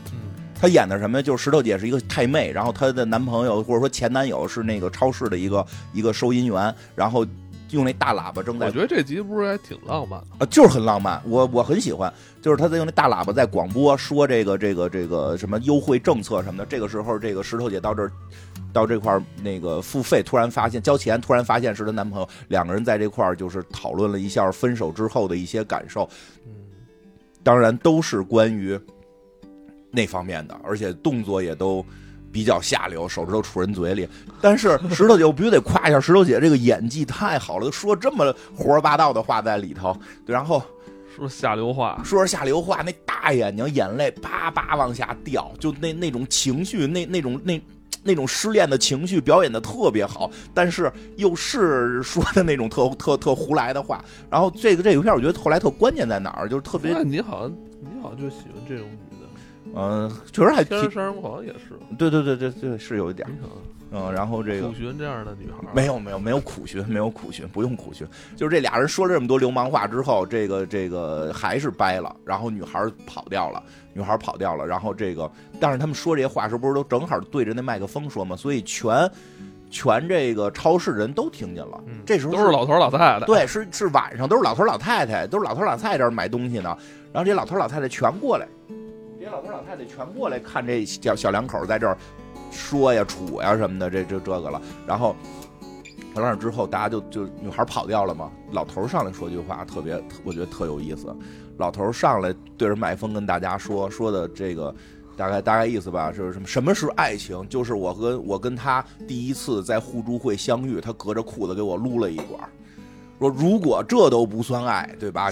她演的什么？就是石头姐是一个太妹，然后她的男朋友或者说前男友是那个超市的一个收银员，然后用那大喇叭正在。我觉得这集不是还挺浪漫的啊，就是很浪漫，我很喜欢。就是他在用那大喇叭在广播说这个什么优惠政策什么的。这个时候，这个石头姐到这块那个付费，突然发现交钱，突然发现是她男朋友。两个人在这块就是讨论了一下分手之后的一些感受，当然都是关于那方面的，而且动作也都比较下流，手指头杵人嘴里。但是石头姐，我必须得夸一下石头姐，这个演技太好了，说这么胡说八道的话在里头。对，然后说下流话，说下流话，那大眼睛眼泪啪啪往下掉，就那种情绪，那种失恋的情绪表演的特别好，但是又是说的那种特胡来的话。然后这个片我觉得后来特关键在哪儿，就是特别你好像就喜欢这种女的。确实还天生山好像也是，对，是有一点。然后这个苦寻这样的女孩没有苦寻，不用苦寻。就是这俩人说了这么多流氓话之后，这个还是掰了，然后女孩跑掉了，然后这个但是他们说这些话时候不是都正好对着那麦克风说吗？所以全这个超市人都听见了。这时候都是老头老太太，对，是晚上，都是老头老太太这儿买东西呢。然后这些老头老太太全过来看这小两口在这儿说呀处呀什么的，这个了。然后之后大家就女孩跑掉了嘛，老头上来说句话特别，我觉得特有意思。老头上来对着麦克风跟大家说的这个大概意思吧，是什么是爱情？就是我跟他第一次在互助会相遇，他隔着裤子给我撸了一管，说如果这都不算爱，对吧？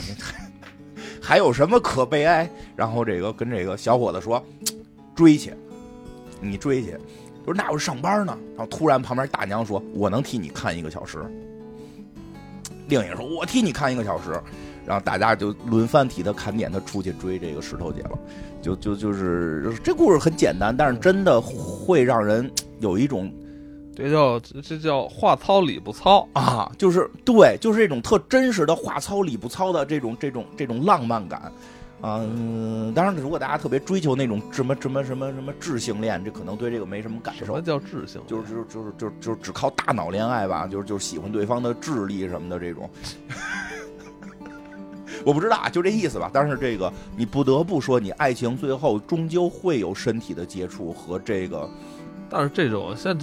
还有什么可悲哀？然后这个跟这个小伙子说，你追去。说那我上班呢。然后突然旁边大娘说，我能替你看1个小时。另一个说，我替你看1个小时。然后大家就轮番替他看点，他出去追这个石头姐了。就是这故事很简单，但是真的会让人有一种，这叫话糙理不糙啊，就是这种特真实的话糙理不糙的这种浪漫感。当然如果大家特别追求那种什么智性恋，这可能对这个没什么感受。什么叫智性恋？就是只靠大脑恋爱吧，就是喜欢对方的智力什么的这种。我不知道，就这意思吧。但是这个你不得不说，你爱情最后终究会有身体的接触和这个。但是这种人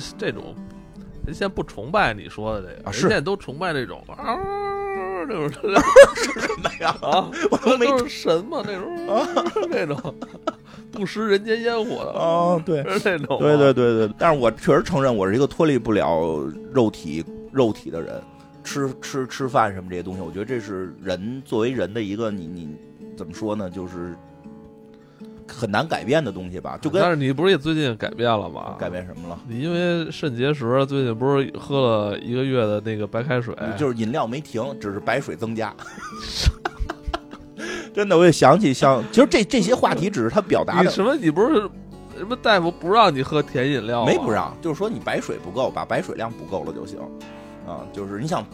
现在不崇拜你说的这个，啊、现在都崇拜这种啊。是什么呀？啊，我都没是神嘛，那种啊，那种不食人间烟火的啊，对，是那种、啊，对。但是我确实承认，我是一个脱离不了肉体的人，吃饭什么这些东西，我觉得这是人作为人的一个你怎么说呢，就是很难改变的东西吧。就跟但是你不是也最近改变了吗？改变什么了？你因为肾结石，最近不是喝了1个月的那个白开水，就是饮料没停，只是白水增加。真的，我也想起其实这些话题只是他表达的。你什么？你不是什么大夫不让你喝甜饮料？没不让，就是说你白水不够，把白水量补够了就行。啊，就是你想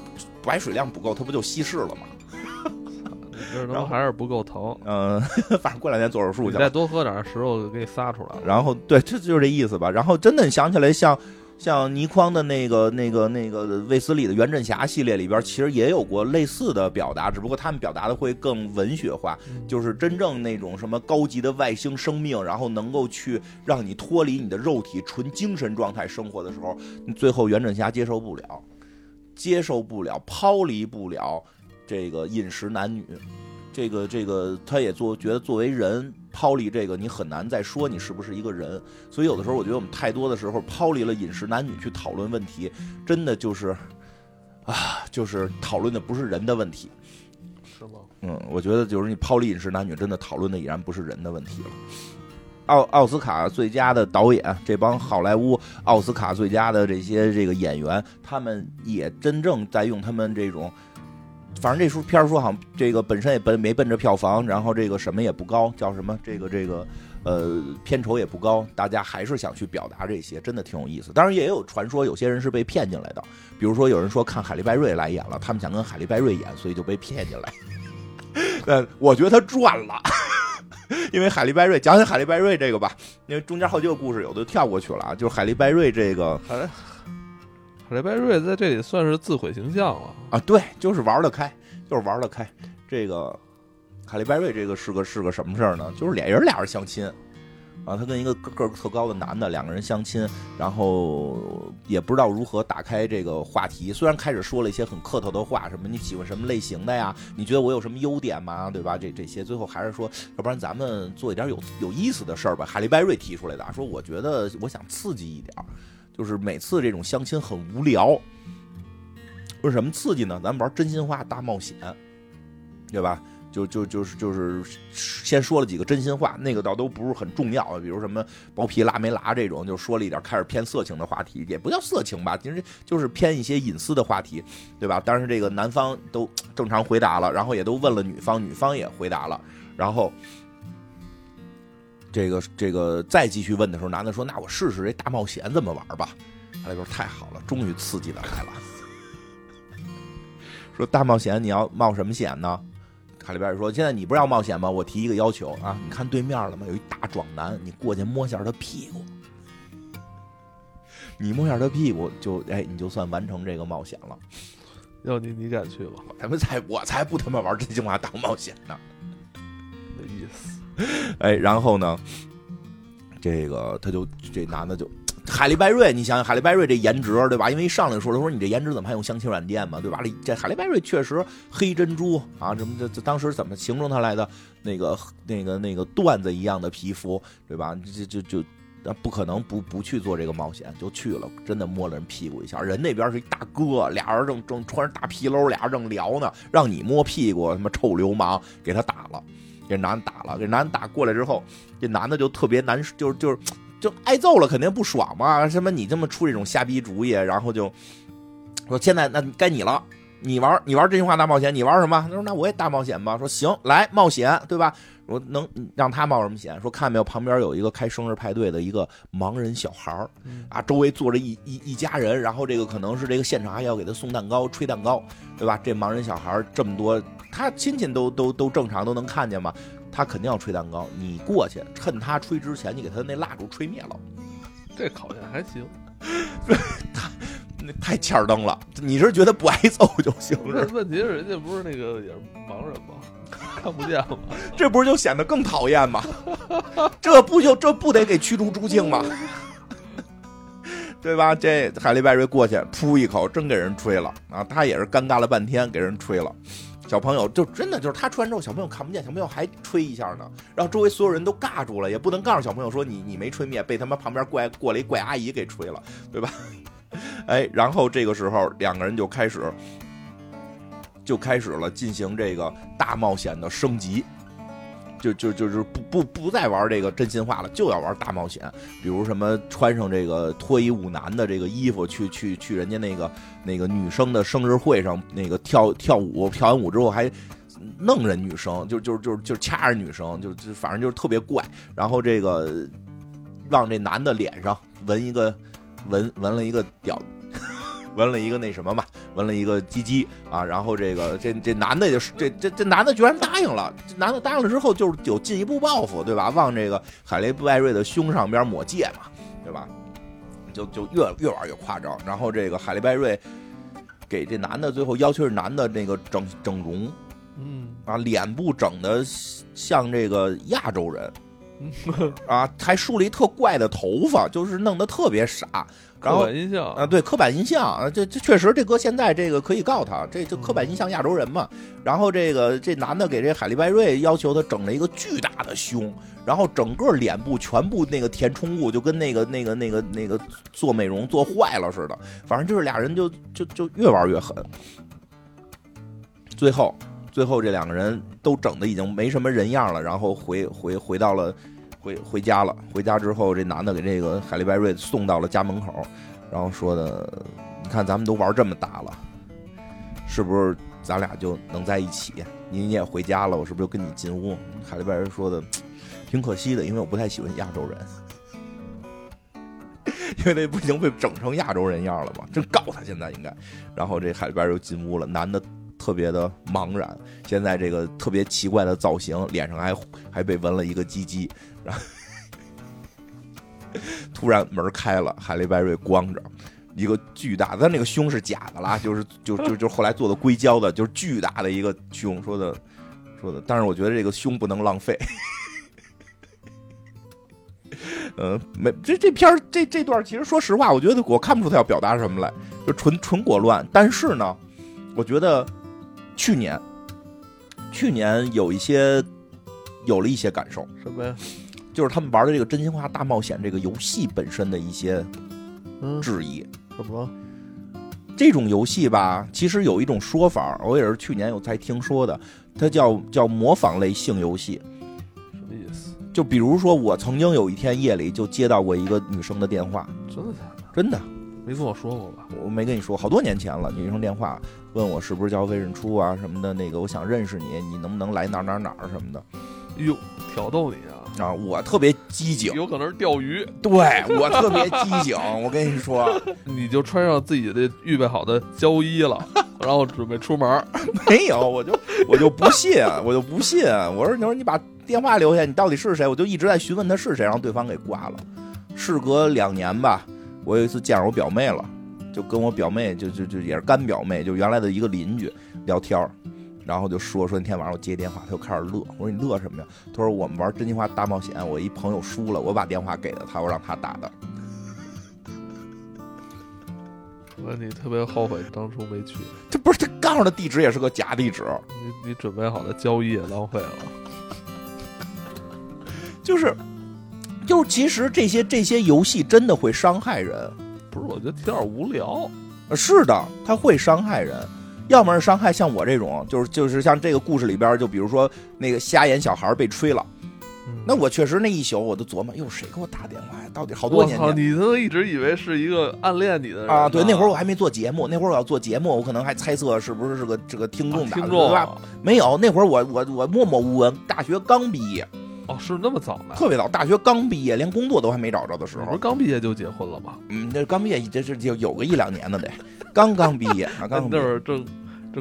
白水量不够，它不就稀释了吗？然后还是不够疼，反正过2年做手术去，你再多喝点石头给你撒出来。然后对，这就是这意思吧。然后真的想起来，像倪匡的那个卫斯理的袁振霞系列里边，其实也有过类似的表达，只不过他们表达的会更文学化，就是真正那种什么高级的外星生命，然后能够去让你脱离你的肉体，纯精神状态生活的时候，最后袁振霞接受不了，抛离不了。这个饮食男女，这个他也觉得作为人抛离这个，你很难再说你是不是一个人。所以有的时候我觉得我们太多的时候抛离了饮食男女去讨论问题，真的就是讨论的不是人的问题，是吗？我觉得就是你抛离饮食男女，真的讨论的已然不是人的问题了。奥斯卡最佳的导演，这帮好莱坞奥斯卡最佳的这个演员，他们也真正在用他们这种。反正这出片说好像这个本身也没奔着票房，然后这个什么也不高，叫什么片酬也不高，大家还是想去表达这些，真的挺有意思。当然也有传说有些人是被骗进来的，比如说有人说看海利拜瑞来演了，他们想跟海利拜瑞演，所以就被骗进来。我觉得他赚了。因为海利拜瑞，讲讲海利拜瑞这个吧，因为中间好几个故事有的跳过去了啊，就是海利拜瑞这个。海拜瑞在这里算是自毁形象了啊！对，就是玩得开。这个海利拜瑞这个是个什么事儿呢？就是俩人相亲，啊，他跟一个个儿特高的男的两个人相亲，然后也不知道如何打开这个话题。虽然开始说了一些很客套的话，什么你喜欢什么类型的呀？你觉得我有什么优点吗？对吧？这些最后还是说，要不然咱们做一点有意思的事儿吧。哈利·拜瑞提出来的，说我觉得我想刺激一点，就是每次这种相亲很无聊。为什么刺激呢？咱们玩真心话大冒险，对吧？就是先说了几个真心话，那个倒都不是很重要，比如什么包皮拉没拉这种，就说了一点开始偏色情的话题，也不叫色情吧，其实就是偏一些隐私的话题，对吧？但是这个男方都正常回答了，然后也都问了女方，女方也回答了，然后这个再继续问的时候，男的说：“那我试试这大冒险怎么玩吧。”他就说：“太好了，终于刺激的来了。”说大冒险你要冒什么险呢？卡里边说：“现在你不是要冒险吗？我提一个要求啊，你看对面了吗？有一大壮男，你过去摸一下他屁股，你摸一下他屁股就哎，你就算完成这个冒险了。要你敢去吗？我才不他妈玩真心话大冒险呢，没意思。哎，然后呢，这个他就这男的就。”海利·拜瑞，你想想海利·拜瑞这颜值，对吧？因为一上来说，他说你这颜值怎么还用相亲软件嘛，对吧？这海利·拜瑞确实黑珍珠啊，什么这当时怎么形容他来的？那个缎子一样的皮肤，对吧？就不可能不去做这个冒险，就去了，真的摸了人屁股一下。人那边是一大哥，俩人正穿着大皮褛，俩人正聊呢，让你摸屁股，他妈臭流氓，给他打了，给男的打了，给男的打过来之后，这男的就特别难，就是。就挨揍了肯定不爽嘛，什么你这么出这种瞎逼主意，然后就说现在那该你了，你玩真心话大冒险，你玩什么？他说那我也大冒险吧。说行，来冒险，对吧？我能让他冒什么险？说看没有，旁边有一个开生日派对的一个盲人小孩儿啊，周围坐着一家人，然后这个可能是这个现场还要给他送蛋糕、吹蛋糕，对吧？这盲人小孩这么多，他亲戚都正常都能看见嘛。他肯定要吹蛋糕，你过去趁他吹之前，你给他那蜡烛吹灭了。这好像还行，那太欠儿灯了。你是觉得不挨揍就行了？问题是人家不是那个也是盲人吗？看不见吗？这不是就显得更讨厌吗？这不得给驱逐出境吗？对吧？这海利·拜瑞过去扑一口，真给人吹了啊！他也是尴尬了半天，给人吹了。小朋友就真的就是他吹完之后，小朋友看不见，小朋友还吹一下呢，然后周围所有人都尬住了，也不能告诉小朋友说你没吹灭，被他们旁边过来一怪阿姨给吹了，对吧？哎，然后这个时候两个人就开始了进行这个大冒险的升级，就是不再玩这个真心话了，就要玩大冒险，比如什么穿上这个脱衣舞男的这个衣服去人家那个女生的生日会上那个跳舞，跳完舞之后还弄人女生，就掐着女生，就反正就是特别怪，然后这个让这男的脸上纹了一个鸡鸡啊，然后这男的就是这男的居然答应了，这男的答应了之后就是有进一步报复，对吧？往这个海利·拜瑞的胸上边抹芥嘛，对吧？就越玩越夸张，然后这个海利·拜瑞给这男的最后要求是男的那个整容，啊，脸部整的像这个亚洲人。啊，还梳了一特怪的头发，就是弄得特别傻。然后刻板印象啊，对，刻板印象啊，这确实，这哥现在这个可以告他，这就刻板印象亚洲人嘛。然后这男的给这海利·拜瑞要求他整了一个巨大的胸，然后整个脸部全部那个填充物就跟那个做美容做坏了似的。反正就是俩人就越玩越狠，最后这两个人都整的已经没什么人样了，然后回家了。回家之后，这男的给这个海利·拜瑞送到了家门口，然后说的：“你看咱们都玩这么大了，是不是咱俩就能在一起？你也回家了，我是不是就跟你进屋？”海利·拜瑞说的：“挺可惜的，因为我不太喜欢亚洲人，因为那不已经被整成亚洲人样了嘛，真告他现在应该。”然后这海利·拜瑞进屋了，男的。特别的茫然，现在这个特别奇怪的造型，脸上还被纹了一个鸡鸡，然后突然门开了，海利·拜瑞光着一个巨大的，但那个胸是假的啦，就是后来做的硅胶的，就是巨大的一个胸，说的，但是我觉得这个胸不能浪费。没这片这段其实说实话，我觉得我看不出他要表达什么来，就纯国乱。但是呢，我觉得去年有了一些感受，什么呀？就是他们玩的这个真心话大冒险这个游戏本身的一些质疑。什么？这种游戏吧，其实有一种说法，我也是去年有才听说的，它叫模仿类性游戏。什么意思？就比如说，我曾经有一天夜里就接到过一个女生的电话，真的假的？真的，没跟我说过吧？我没跟你说，好多年前了，女生电话问我是不是叫魏任初啊什么的，那个我想认识你，你能不能来哪儿哪儿哪儿什么的。哟，挑逗你啊！啊，我特别机警，有可能是钓鱼。对，我特别机警，我跟你说，你就穿上自己的预备好的胶衣了，然后准备出门。没有，我就不信，我就不信。我说，你说你把电话留下，你到底是谁？我就一直在询问他是谁，让对方给挂了。事隔2年吧，我有一次见着我表妹了，就跟我表妹就也是干表妹，就原来的一个邻居聊天。然后就说那天晚上我接电话，他就开始乐。我说你乐什么呀？他说我们玩真心话大冒险，我一朋友输了，我把电话给了他，我让他打的。我你特别后悔当初没去。这不是他告诉的地址也是个假地址。你准备好的交易也浪费了。就是其实这些游戏真的会伤害人。不是，我觉得挺点无聊。是的，他会伤害人。要么是伤害像我这种，就是像这个故事里边，就比如说那个瞎眼小孩被吹了，那我确实那一宿我都琢磨，哟，谁给我打电话呀？到底好多年前，我操，你都一直以为是一个暗恋你的人啊？对，那会儿我还没做节目，那会儿我要做节目，我可能还猜测是不是个这个听众打的，对吧？没有，那会儿我默默无闻，大学刚毕业。哦，是那么早呢？特别早，大学刚毕业，连工作都还没找着的时候。不是刚毕业就结婚了吗？那刚毕业这是就有个1-2年的得，刚毕业啊，刚毕业那会儿正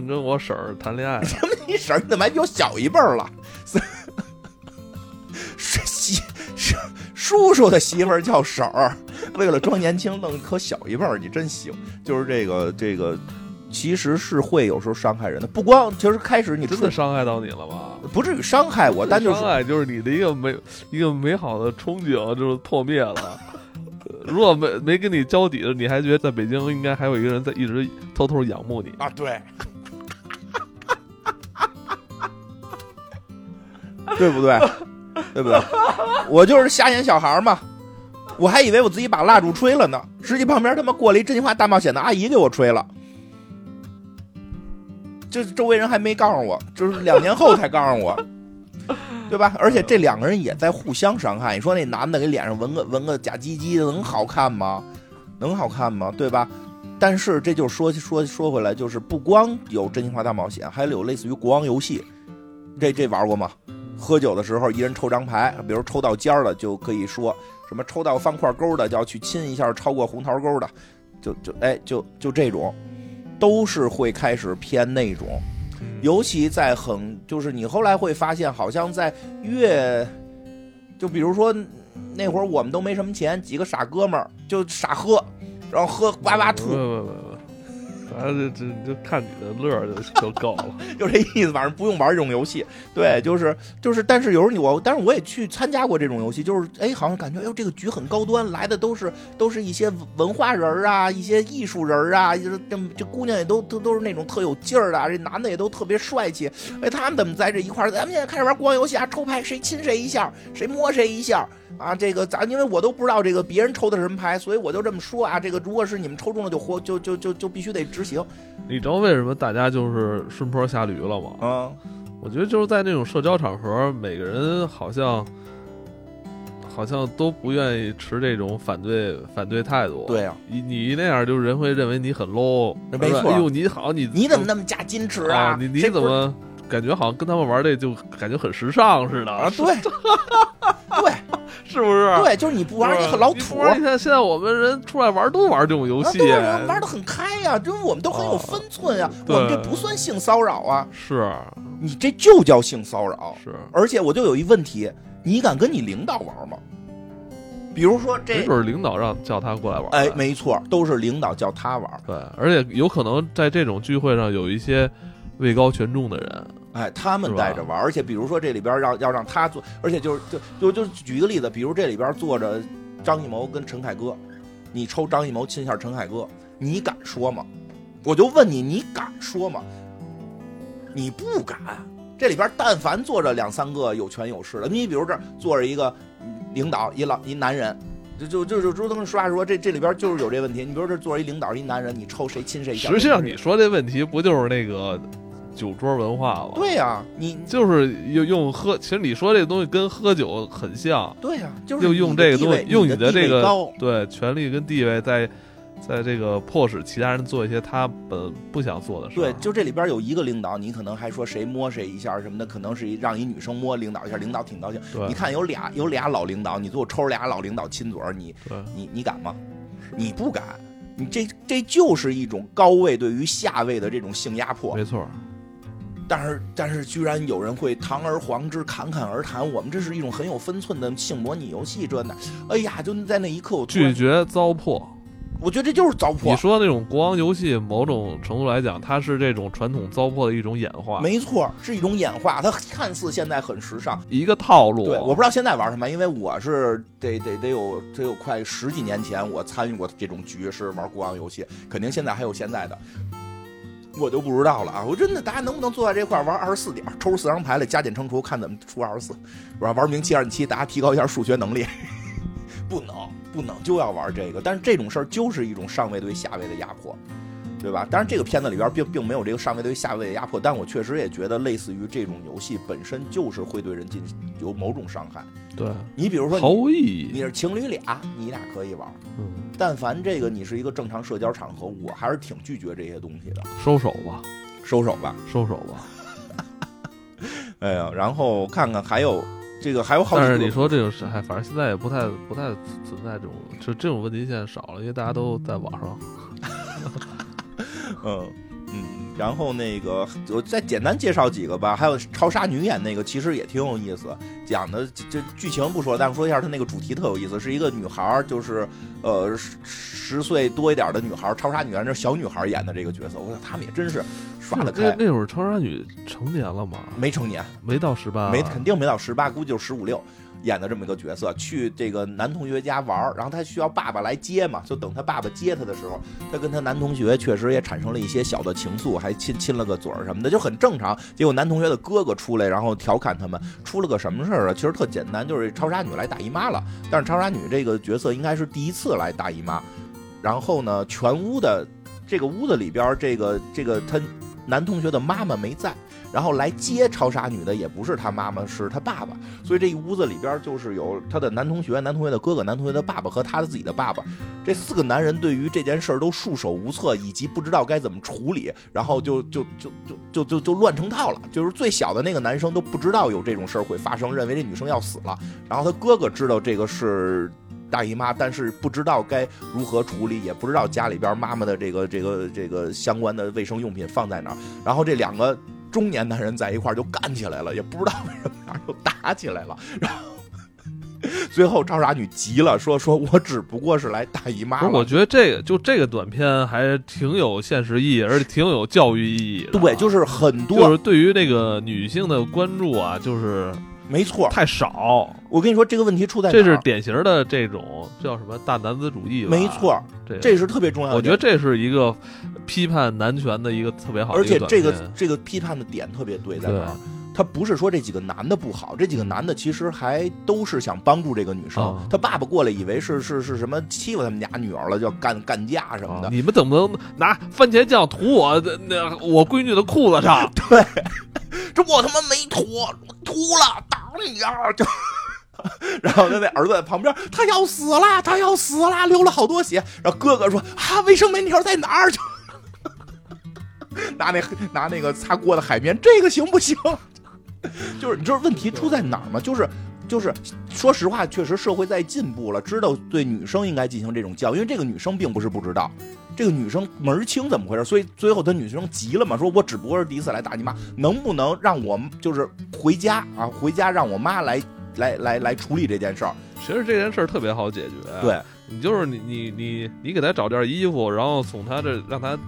跟我婶儿谈恋爱。什么你婶儿？怎么还比我小一辈儿了？叔叔的媳妇儿叫婶儿，为了装年轻愣可小一辈儿，你真行。就是这个。其实是会有时候伤害人的，不光就是开始你真的伤害到你了吗？不至于伤害我，但就是伤害就是你的一个美好的憧憬就是破灭了。如果没跟你交底的，你还觉得在北京应该还有一个人在一直偷偷仰慕你啊？对，对不对？对不对？我就是瞎眼小孩嘛，我还以为我自己把蜡烛吹了呢，实际旁边他妈过来一真心话大冒险的阿姨给我吹了。就是周围人还没告诉我，就是2年后才告诉我，对吧？而且这两个人也在互相伤害。你说那男的给脸上纹个假鸡鸡，能好看吗？能好看吗？对吧？但是这就是说回来，就是不光有真心话大冒险，还有类似于国王游戏，这玩过吗？喝酒的时候一人抽张牌，比如抽到尖儿了就可以说什么抽到方块钩的就要去亲一下超过红桃钩的，就这种。都是会开始偏那种，尤其在很就是你后来会发现，好像在越就比如说那会儿我们都没什么钱，几个傻哥们儿就傻喝，然后喝哇哇吐，就看你的乐就够了，就这意思，反正不用玩这种游戏。对，就是，但是有时候但是我也去参加过这种游戏，就是哎，好像感觉哎呦这个局很高端，来的都是一些文化人啊，一些艺术人啊，这姑娘也都是那种特有劲儿的，这男的也都特别帅气。哎，他们怎么在这一块儿？咱们现在开始玩光游戏啊，抽牌谁亲谁一下，谁摸谁一下啊。这个因为我都不知道这个别人抽的什么牌，所以我就这么说啊。这个如果是你们抽中了就必须得知。你知道为什么大家就是顺坡下驴了吗？啊，我觉得就是在那种社交场合，每个人好像都不愿意持这种反对态度。对啊，你那样就人会认为你很 low。没错，哎呦你好，你怎么那么假矜持啊？你怎么感觉好像跟他们玩这就感觉很时尚似的啊？对，对。是不是？对，就是你不玩，你很老土。你看现在我们人出来玩都玩这种游戏，对啊，玩得很开呀，因为我们都很有分寸呀，我们这不算性骚扰啊。是，你这就叫性骚扰。是，而且我就有一问题，你敢跟你领导玩吗？比如说这，没准领导叫他过来玩。哎，没错，都是领导叫他玩。对，而且有可能在这种聚会上有一些位高权重的人。哎，他们带着玩，而且比如说这里边要让他做，而且就是就举一个例子，比如这里边坐着张艺谋跟陈凯歌，你抽张艺谋亲一下陈凯歌，你敢说吗？我就问你，你敢说吗？你不敢。这里边但凡坐着两三个有权有势的，你比如这坐着一个领导，一男人，就周腾说说这里边就是有这问题。你比如这坐着一领导一男人，你抽谁亲谁一下。实际上你说这问题不就是那个酒桌文化吗？对呀、啊，你就是用喝，其实你说这东西跟喝酒很像。对呀、啊，就是用这个东西，用你的这个对权力跟地位在这个迫使其他人做一些他本不想做的事。对，就这里边有一个领导，你可能还说谁摸谁一下什么的，可能是让一女生摸领导一下，领导挺高兴。你看有俩老领导，你最后抽俩老领导亲嘴，你敢吗？你不敢。你这就是一种高位对于下位的这种性压迫。没错。但是居然有人会堂而皇之侃侃而谈，我们这是一种很有分寸的性模拟游戏，真的。哎呀，就在那一刻我拒绝糟粕。我觉得这就是糟粕。你说那种国王游戏，某种程度来讲，它是这种传统糟粕的一种演化。没错，是一种演化。它看似现在很时尚，一个套路。对，我不知道现在玩什么，因为我是得有快十几年前我参与过这种局，是玩国王游戏，肯定现在还有现在的，我就不知道了啊！我真的，大家能不能坐在这块玩24点，抽4张牌来加减乘除，看怎么出24？玩名气27，大家提高一下数学能力。不能就要玩这个，但是这种事儿就是一种上位对下位的压迫，对吧？当然这个片子里边并没有这个上位对下位的压迫，但我确实也觉得类似于这种游戏本身就是会对人进行有某种伤害。对，你比如说毫无意义，你是情侣俩，你俩可以玩，但凡这个你是一个正常社交场合，我还是挺拒绝这些东西的。收手吧哎呀，然后看看还有这个还有好几个，但是你说这种事，反正现在也不太存在这种，就这种问题现在少了，因为大家都在网上。然后那个我再简单介绍几个吧，还有超杀女演那个，其实也挺有意思，讲的这剧情不说，但说一下它那个主题特有意思，是一个女孩，就是10岁多一点的女孩，超杀女演这小女孩演的这个角色，我想他们也真是耍得开。那会儿超杀女成年了吗？没成年，没到18，肯定没到18，估计就15、16。演的这么一个角色，去这个男同学家玩，然后他需要爸爸来接嘛，就等他爸爸接他的时候，他跟他男同学确实也产生了一些小的情愫，还亲了个嘴什么的，就很正常。结果男同学的哥哥出来，然后调侃他们，出了个什么事儿啊？其实特简单，就是超杀女来大姨妈了。但是超杀女这个角色应该是第一次来大姨妈，然后呢，全屋的这个屋子里边，这个他男同学的妈妈没在。然后来接超杀女的也不是她妈妈，是她爸爸，所以这一屋子里边就是有她的男同学、男同学的哥哥、男同学的爸爸和她的自己的爸爸，这4个男人对于这件事儿都束手无策，以及不知道该怎么处理，然后就乱成套了。就是最小的那个男生都不知道有这种事儿会发生，认为这女生要死了，然后他哥哥知道这个是大姨妈，但是不知道该如何处理，也不知道家里边妈妈的这个相关的卫生用品放在哪儿，然后这2个。中年男人在一块儿就干起来了，也不知道为什么就打起来了。然后最后超杀女急了，说我只不过是来大姨妈。我觉得这个短片还挺有现实意义，而且挺有教育意义的。对，就是很多就是对于那个女性的关注啊，就是没错太少。我跟你说这个问题出在哪儿，这是典型的这种叫什么大男子主义吧。没错，这是特别重要的。我觉得这是一个批判男权的一个特别好的一个短片，而且这个批判的点特别对，在哪儿？他不是说这几个男的不好，这几个男的其实还都是想帮助这个女生。他爸爸过来以为是什么欺负他们家女儿了，就要干架什么的。你们怎么能拿番茄酱涂我闺女的裤子上？对，这我他妈没涂，我涂了，打你呀！就。然后他那儿子在旁边，他要死了，流了好多血。然后哥哥说啊，卫生棉条在哪儿？拿那个擦锅的海绵，这个行不行？就是你知道问题出在哪儿吗？就是说实话，确实社会在进步了，知道对女生应该进行这种教育，因为这个女生并不是不知道，这个女生门儿清怎么回事，所以最后她女生急了嘛，说我只不过是第一次来大姨妈，能不能让我就是回家让我妈来处理这件事儿。其实这件事儿特别好解决，对，你就是你给他找件衣服，然后送他这让他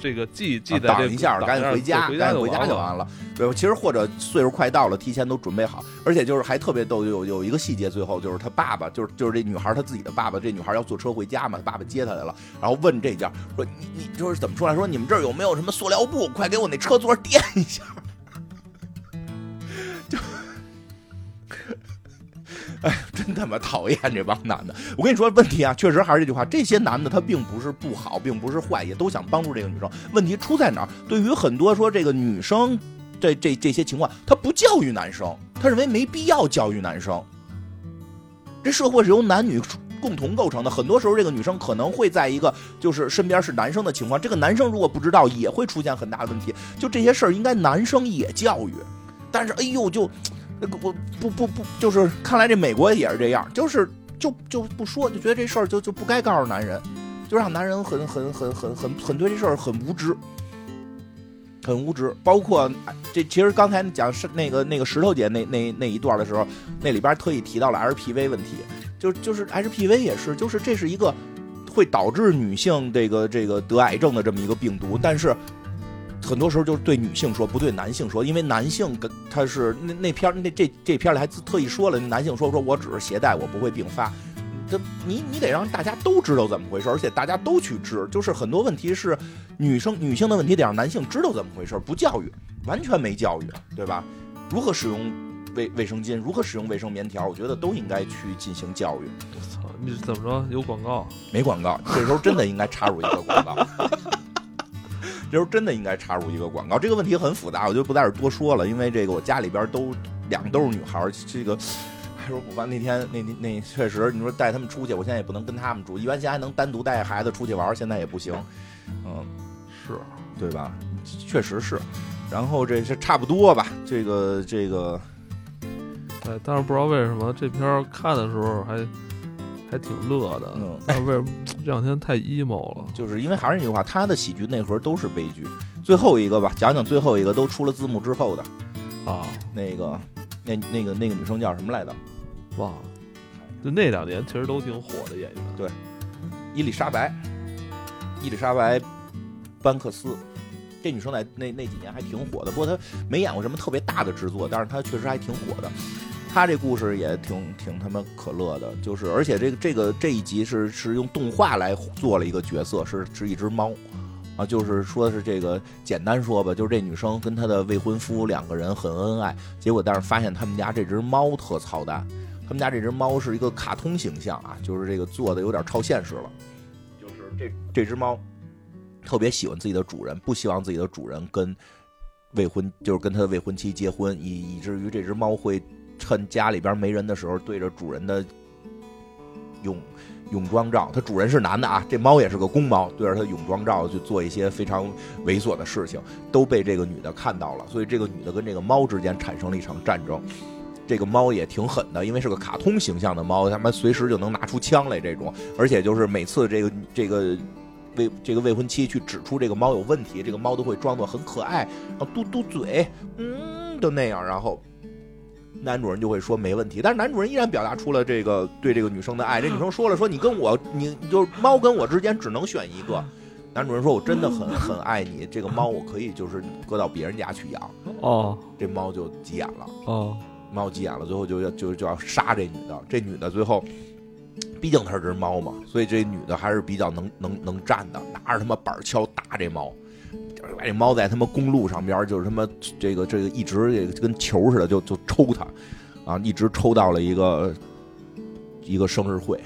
这个记在这挡一下，赶紧回家，赶紧回家就完了。对，其实或者岁数快到了，提前都准备好。而且就是还特别逗，有一个细节，最后就是他爸爸，就是这女孩她自己的爸爸，这女孩要坐车回家嘛，爸爸接她来了，然后问这家说你就是怎么说来说，你们这儿有没有什么塑料布？快给我那车座垫一下。就。哎，真他妈讨厌这帮男的！我跟你说问题啊，确实还是这句话，这些男的他并不是不好，并不是坏，也都想帮助这个女生。问题出在哪儿？对于很多说这个女生这些情况，他不教育男生，他认为没必要教育男生。这社会是由男女共同构成的，很多时候这个女生可能会在一个就是身边是男生的情况，这个男生如果不知道，也会出现很大的问题。就这些事儿，应该男生也教育，但是哎呦就。我不，就是看来这美国也是这样，就是就不说，就觉得这事儿就不该告诉男人，就让男人很对这事儿很无知，很无知。包括这其实刚才讲是那个石头姐那一段的时候，那里边特意提到了 HPV 问题，就是 HPV 也是，就是这是一个会导致女性这个得癌症的这么一个病毒，但是。很多时候就是对女性说，不对男性说，因为男性他是那篇这篇里还特意说了，男性说我只是携带，我不会并发。这你得让大家都知道怎么回事，而且大家都去治，就是很多问题是女性的问题，得让男性知道怎么回事，不教育，完全没教育，对吧？如何使用卫生巾，如何使用卫生棉条，我觉得都应该去进行教育。我操，你怎么着？有广告？没广告，这时候真的应该插入一个广告。这时候真的应该插入一个广告。这个问题很复杂，我就不在这多说了，因为这个我家里边都是女孩，这个还说我那天那确实，你说带他们出去，我现在也不能跟他们住，一般现在还能单独带孩子出去玩，现在也不行，嗯，是对吧？确实是。然后这是差不多吧，这个，哎，但是不知道为什么这篇看的时候还挺乐的，但为什么这两天太 emo 了？就是因为还是那句话，他的喜剧内核都是悲剧。最后一个吧，讲讲最后一个都出了字幕之后的啊，那个女生叫什么来的？忘了。就那两年其实都挺火的演员，对，伊丽莎白·班克斯，这女生在那几年还挺火的，不过她没演过什么特别大的制作，但是她确实还挺火的。他这故事也挺他们可乐的，就是而且这一集是用动画来做了一个角色，是一只猫，啊，就是说是这个简单说吧，就是这女生跟她的未婚夫两个人很恩爱，结果但是发现他们家这只猫特操蛋，他们家这只猫是一个卡通形象啊，就是这个做的有点超现实了，就是这只猫特别喜欢自己的主人，不希望自己的主人跟未婚就是跟他的未婚妻结婚，以至于这只猫会。趁家里边没人的时候，对着主人的泳装照，它主人是男的啊，这猫也是个公猫，对着它泳装照就做一些非常猥琐的事情，都被这个女的看到了，所以这个女的跟这个猫之间产生了一场战争。这个猫也挺狠的，因为是个卡通形象的猫，他们随时就能拿出枪来这种，而且就是每次这个未婚妻去指出这个猫有问题，这个猫都会装作很可爱，然后嘟嘟嘴，嗯，就那样，然后。男主人就会说没问题，但是男主人依然表达出了这个对这个女生的爱。这女生说了说你就是猫跟我之间只能选一个。男主人说我真的很爱你，这个猫我可以就是搁到别人家去养。哦，这猫就急眼了。哦，猫急眼了，最后就要杀这女的。这女的最后，毕竟她是只猫嘛，所以这女的还是比较能站的，拿着他妈板锹打这猫。这猫在他妈公路上边，就是他妈这个一直跟球似的，就抽它，啊，一直抽到了一个生日会，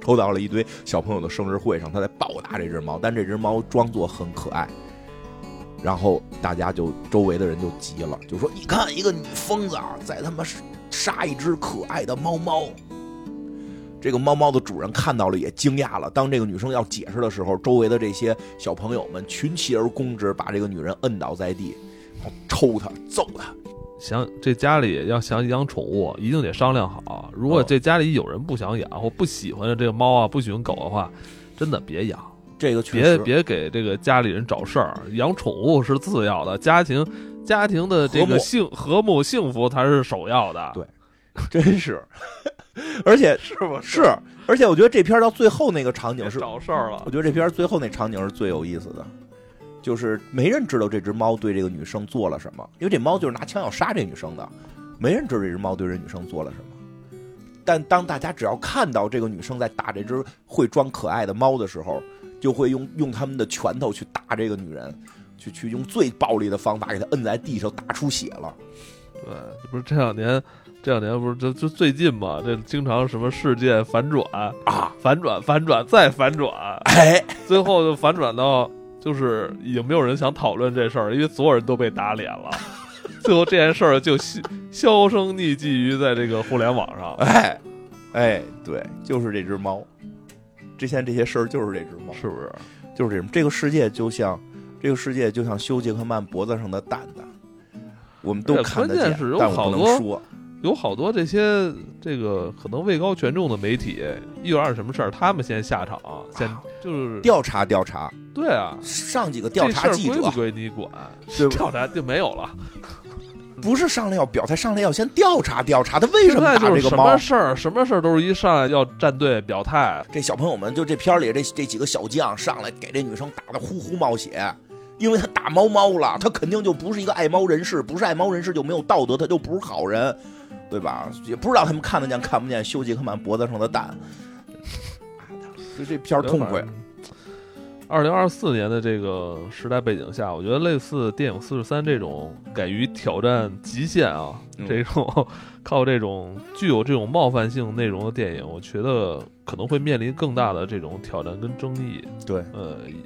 抽到了一堆小朋友的生日会上，他在暴打这只猫，但这只猫装作很可爱，然后大家就周围的人就急了，就说你看一个女疯子啊，在他妈杀一只可爱的猫猫。这个猫猫的主人看到了也惊讶了，当这个女生要解释的时候，周围的这些小朋友们群起而攻之，把这个女人摁倒在地，抽她揍她。想这家里要想养宠物一定得商量好，如果这家里有人不想养或不喜欢这个猫啊，不喜欢狗的话，真的别养，这个确实别给这个家里人找事儿。养宠物是次要的，家庭的这个和睦幸福才是首要的。对，真是。而且是吧？是，而且我觉得这篇到最后那个场景是找事儿了。我觉得这篇最后那场景是最有意思的，就是没人知道这只猫对这个女生做了什么，因为这猫就是拿枪要杀这女生的，没人知道这只猫对这女生做了什么。但当大家只要看到这个女生在打这只会装可爱的猫的时候，就会用他们的拳头去打这个女人，去用最暴力的方法给她摁在地上，打出血了。对，不是这两年不是就最近嘛，这经常什么事件反转啊，反转再反转，哎，最后就反转到就是已经没有人想讨论这事儿，因为所有人都被打脸了。最后这件事儿就销声匿迹于在这个互联网上。哎，哎，对，就是这只猫。之前这些事儿就是这只猫，是不是？就是这种，这个世界就像休·杰克曼脖子上的蛋蛋。我们都看得见，但我不能说。有好多这些这个可能位高权重的媒体，一有点什么事儿，他们先下场，先就是调查调查。对啊，上几个调查记者，这事儿归不归你管？对吧？调查就没有了。不是上来要表态，上来要先调查调查他为什么打这个猫。什么事儿都是一上来要站队表态。这小朋友们就这片里这几个小将上来给这女生打得呼呼冒血。因为他打猫了，他肯定就不是一个爱猫人士，不是爱猫人士就没有道德，他就不是好人，对吧？也不知道他们看得见看不见休·杰克曼脖子上的蛋，就这片痛快。2024年的这个时代背景下，我觉得类似电影43这种敢于挑战极限啊，这种靠这种具有这种冒犯性内容的电影，我觉得可能会面临更大的这种挑战跟争议。对，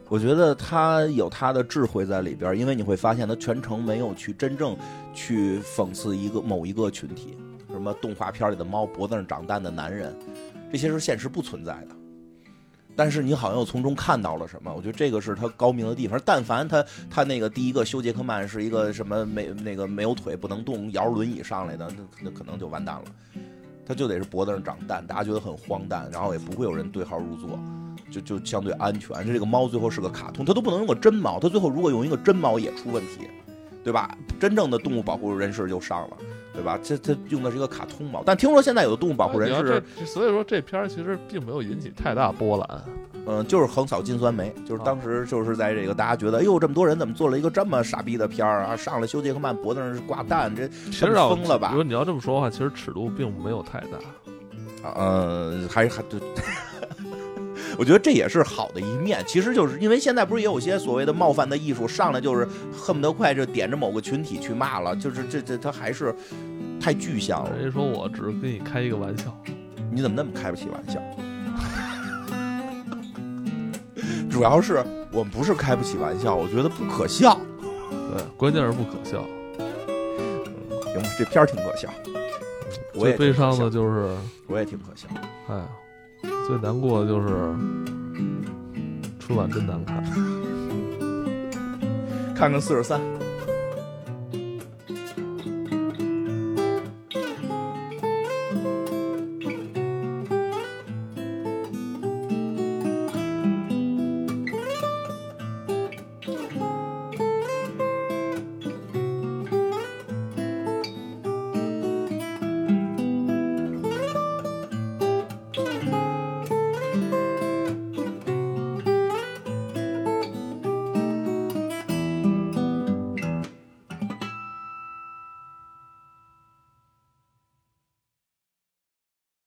我觉得他有他的智慧在里边，因为你会发现他全程没有去真正去讽刺某一个群体，什么动画片里的猫、脖子上长蛋的男人，这些是现实不存在的。但是你好像又从中看到了什么，我觉得这个是他高明的地方。但凡他那个第一个休·杰克曼是一个什么没有腿不能动，摇着轮椅上来的，那可能就完蛋了。他就得是脖子上长蛋，大家觉得很荒诞，然后也不会有人对号入座，就相对安全。这个猫最后是个卡通，它都不能用个真猫，它最后如果用一个真猫也出问题，对吧？真正的动物保护人士就上了，对吧？这用的是一个卡通猫，但听说现在有的动物保护人士，所以说这片其实并没有引起太大波澜。就是横扫金酸梅，就是当时就是在这个大家觉得，哟，这么多人怎么做了一个这么傻逼的片儿啊？上了休·杰克曼脖子上挂蛋，这太疯了吧？如果你要这么说的话，其实尺度并没有太大。还对。我觉得这也是好的一面，其实就是因为现在不是也有些所谓的冒犯的艺术，上来就是恨不得快就点着某个群体去骂了，就是这他还是太具象了。人家说我只是跟你开一个玩笑，你怎么那么开不起玩笑？主要是我们不是开不起玩笑，我觉得不可笑。对，关键是不可笑。行吧，这片儿挺可笑。最悲伤的就是我也挺可笑。哎呀。最难过的就是春晚真难看，看看43。